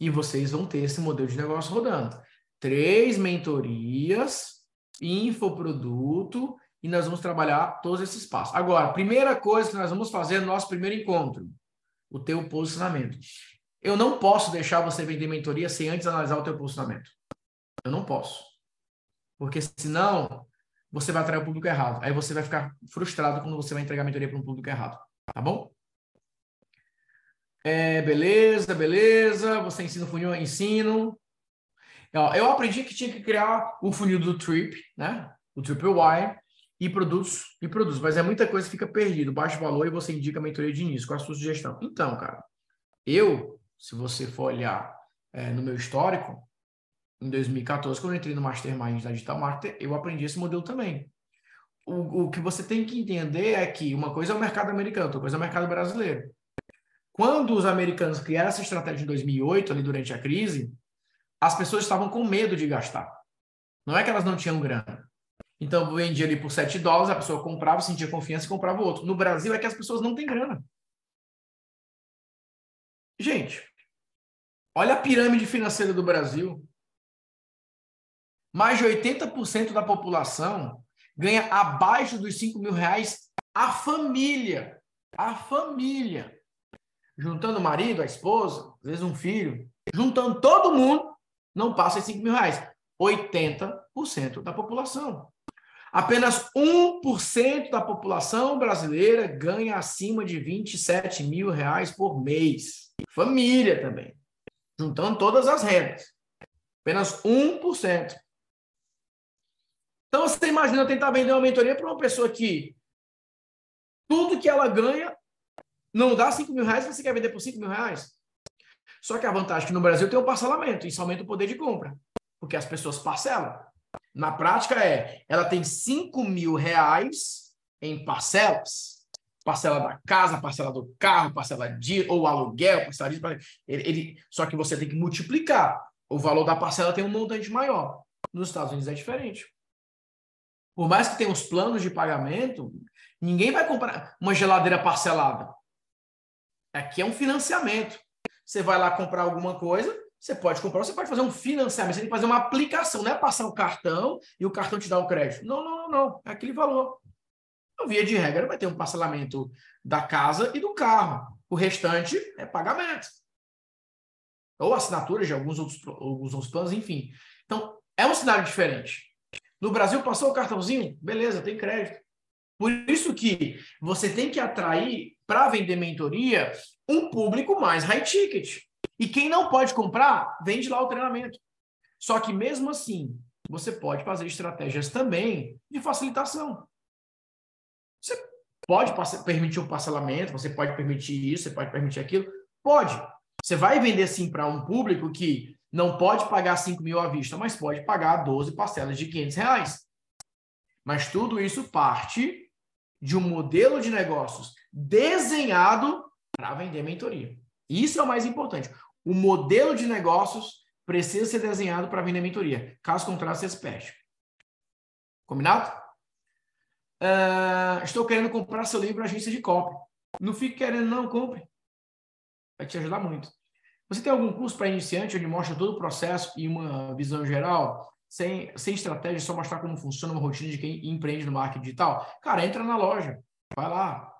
E vocês vão ter esse modelo de negócio rodando. Três mentorias, infoproduto, e nós vamos trabalhar todos esses passos. Agora, a primeira coisa que nós vamos fazer no nosso primeiro encontro, o teu posicionamento. Eu não posso deixar você vender mentoria sem antes analisar o teu posicionamento. Eu não posso. Porque senão, você vai atrair o público errado. Aí você vai ficar frustrado quando você vai entregar a mentoria para um público errado. Tá bom? É, beleza, beleza. Você ensina o funil, eu ensino. Eu aprendi que tinha que criar o funil do Trip, né? O Triple Y e produtos, e produtos. Mas é muita coisa que fica perdida. Baixo valor e você indica a mentoria de início. Qual a sua sugestão? Então, cara, eu, se você for olhar é, no meu histórico, em dois mil e quatorze, quando eu entrei no Mastermind da Digital Marketer, eu aprendi esse modelo também. O, o que você tem que entender é que uma coisa é o mercado americano, outra coisa é o mercado brasileiro. Quando os americanos criaram essa estratégia em dois mil e oito, ali durante a crise, as pessoas estavam com medo de gastar. Não é que elas não tinham grana. Então, eu vendia ali por sete dólares, a pessoa comprava, sentia confiança e comprava outro. No Brasil, é que as pessoas não têm grana. Gente, olha a pirâmide financeira do Brasil. Mais de oitenta por cento da população ganha abaixo dos cinco mil reais a família. A família. Juntando o marido, a esposa, às vezes um filho. Juntando todo mundo. Não passa de cinco mil reais. oitenta por cento da população. Apenas um por cento da população brasileira ganha acima de vinte e sete mil reais por mês. Família também. Juntando todas as rendas. Apenas um por cento. Então, você imagina eu tentar vender uma mentoria para uma pessoa que tudo que ela ganha não dá cinco mil reais, você quer vender por cinco mil reais? Só que a vantagem é que no Brasil tem um parcelamento, isso aumenta o poder de compra. Porque as pessoas parcelam. Na prática é, ela tem cinco mil reais em parcelas. Parcela da casa, parcela do carro, parcela de, ou aluguel, parcela de... Ele, ele, só que você tem que multiplicar. O valor da parcela tem um montante maior. Nos Estados Unidos é diferente. Por mais que tenha os planos de pagamento, ninguém vai comprar uma geladeira parcelada. Aqui é um financiamento. Você vai lá comprar alguma coisa... Você pode comprar, você pode fazer um financiamento, você tem que fazer uma aplicação, não é passar o cartão e o cartão te dá o crédito. Não, não, não, não. É aquele valor. Então, via de regra, vai ter um parcelamento da casa e do carro. O restante é pagamento. Ou assinatura de alguns outros, alguns outros planos, enfim. Então, é um cenário diferente. No Brasil, passou o cartãozinho? Beleza, tem crédito. Por isso que você tem que atrair, para vender mentoria, um público mais high ticket. E quem não pode comprar, vende lá o treinamento. Só que mesmo assim, você pode fazer estratégias também de facilitação. Você pode permitir um parcelamento, você pode permitir isso, você pode permitir aquilo. Pode. Você vai vender sim para um público que não pode pagar cinco mil à vista, mas pode pagar doze parcelas de quinhentos reais. Mas tudo isso parte de um modelo de negócios desenhado para vender mentoria. Isso é o mais importante. o modelo de negócios precisa ser desenhado para vir na mentoria. Caso contrário, você se perde. Combinado? Uh, estou querendo comprar seu livro na agência de copy. Não fique querendo, não, compre. Vai te ajudar muito. Você tem algum curso para iniciante onde mostra todo o processo e uma visão geral? Sem, sem estratégia, só mostrar como funciona uma rotina de quem empreende no marketing digital? Cara, entra na loja. Vai lá.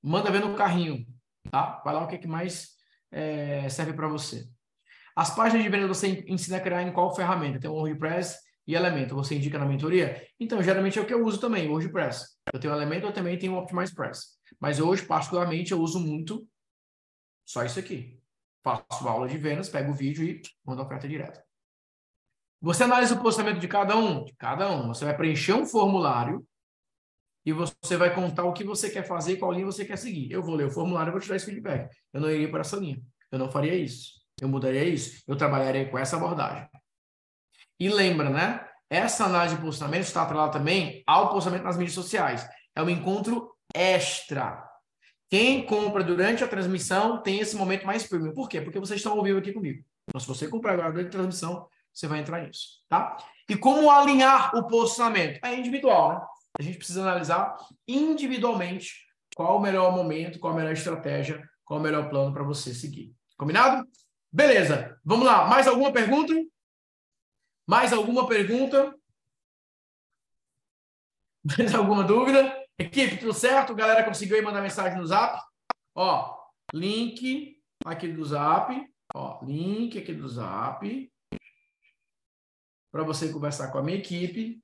Manda ver no carrinho. Tá? Vai lá o que, é que mais é, serve para você. As páginas de venda você ensina a criar em qual ferramenta? Tem o WordPress e Elementor. Você indica na mentoria? Então, geralmente é o que eu uso também, o WordPress. Eu tenho o Elementor, eu também tenho o Optimize Press. Mas hoje, particularmente, eu uso muito só isso aqui. Faço aula de vendas, pego o vídeo e mando a oferta direta. Você analisa o posicionamento de cada um? De cada um. Você vai preencher um formulário e você vai contar o que você quer fazer e qual linha você quer seguir. Eu vou ler o formulário e vou te dar esse feedback. Eu não iria para essa linha. Eu não faria isso. Eu mudaria isso. Eu trabalharia com essa abordagem. E lembra, né? Essa análise de posicionamento está atrelada também ao posicionamento nas mídias sociais. É um encontro extra. Quem compra durante a transmissão tem esse momento mais premium. Por quê? Porque vocês estão ao vivo aqui comigo. Então, se você comprar agora durante a transmissão, você vai entrar nisso, tá? E como alinhar o posicionamento? É individual, né? A gente precisa analisar individualmente qual o melhor momento, qual a melhor estratégia, qual o melhor plano para você seguir. Combinado? Beleza. Vamos lá. Mais alguma pergunta? Mais alguma pergunta? Mais alguma dúvida? Equipe, tudo certo? Galera, conseguiu aí mandar mensagem no Zap? Ó, link aqui do Zap. Ó, link aqui do Zap. Para você conversar com a minha equipe.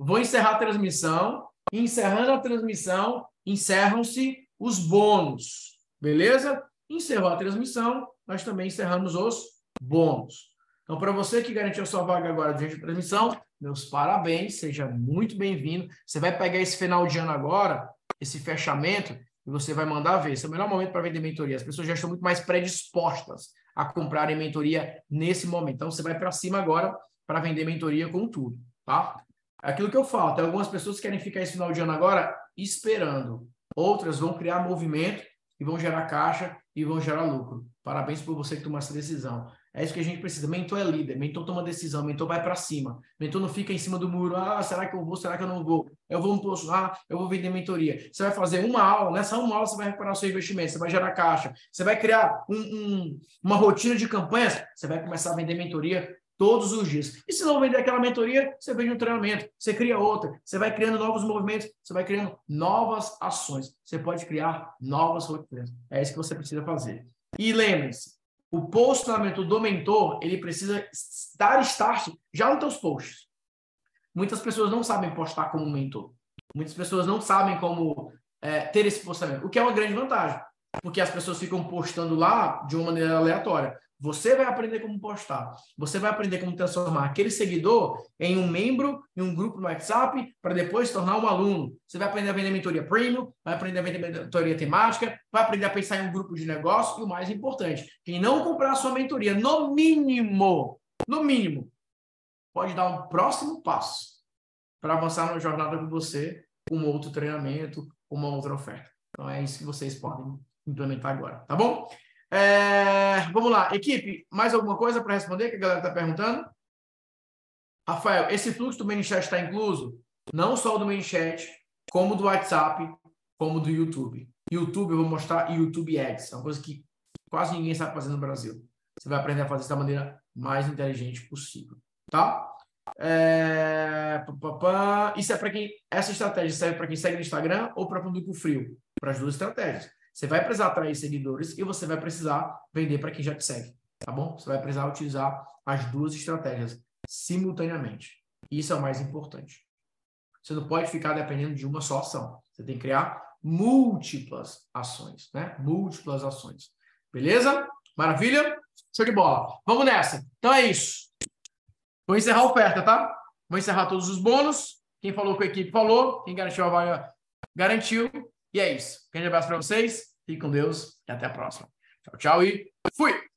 Vou encerrar a transmissão. Encerrando a transmissão, encerram-se os bônus. Beleza? Encerrou a transmissão, nós também encerramos os bônus. Então, para você que garantiu a sua vaga agora durante a transmissão, meus parabéns, seja muito bem-vindo. Você vai pegar esse final de ano agora, esse fechamento, e você vai mandar ver. Esse é o melhor momento para vender mentoria. As pessoas já estão muito mais predispostas a comprarem mentoria nesse momento. Então, você vai para cima agora para vender mentoria com tudo, tá? Aquilo que eu falo, tem algumas pessoas que querem ficar esse final de ano agora esperando. Outras vão criar movimento e vão gerar caixa e vão gerar lucro. Parabéns por você que tomou essa decisão. É isso que a gente precisa. Mentor é líder. Mentor toma decisão. Mentor vai para cima. Mentor não fica em cima do muro. Ah, será que eu vou? Será que eu não vou? Eu vou me posicionar? Eu vou vender mentoria. Você vai fazer uma aula. Nessa uma aula você vai recuperar o seu investimento. Você vai gerar caixa. Você vai criar um, um, uma rotina de campanhas. Você vai começar a vender mentoria todos os dias. E se não vender aquela mentoria, você vende um treinamento, você cria outra, você vai criando novos movimentos, você vai criando novas ações. Você pode criar novas rotinas. É isso que você precisa fazer. E lembre-se, o posicionamento do mentor, ele precisa dar start já nos seus posts. Muitas pessoas não sabem postar como mentor. Muitas pessoas não sabem como é, ter esse posicionamento, o que é uma grande vantagem, porque as pessoas ficam postando lá de uma maneira aleatória. Você vai aprender como postar. Você vai aprender como transformar aquele seguidor em um membro, em um grupo no WhatsApp, para depois se tornar um aluno. Você vai aprender a vender mentoria premium, vai aprender a vender mentoria temática, vai aprender a pensar em um grupo de negócio e o mais importante, quem não comprar a sua mentoria, no mínimo, no mínimo, pode dar um próximo passo para avançar na jornada com você, com um outro treinamento, com uma outra oferta. Então é isso que vocês podem implementar agora, tá bom? É, vamos lá, equipe, mais alguma coisa para responder que a galera está perguntando? Rafael, esse fluxo do ManyChat está incluso? Não só do ManyChat, como do WhatsApp, como do YouTube. YouTube, eu vou mostrar YouTube Ads, é uma coisa que quase ninguém sabe fazer no Brasil. Você vai aprender a fazer isso da maneira mais inteligente possível, tá? É, pá, pá, pá. Isso é para quem, essa estratégia serve para quem segue no Instagram ou para público frio? Para as duas estratégias. Você vai precisar atrair seguidores e você vai precisar vender para quem já te segue, tá bom? Você vai precisar utilizar as duas estratégias simultaneamente. Isso é o mais importante. Você não pode ficar dependendo de uma só ação. Você tem que criar múltiplas ações, né? Múltiplas ações. Beleza? Maravilha? Show de bola. Vamos nessa. Então é isso. Vou encerrar a oferta, tá? Vou encerrar todos os bônus. Quem falou com a equipe falou. Quem garantiu a vaga garantiu. E é isso. Um grande abraço para vocês. Fiquem com Deus e até a próxima. Tchau, tchau e fui!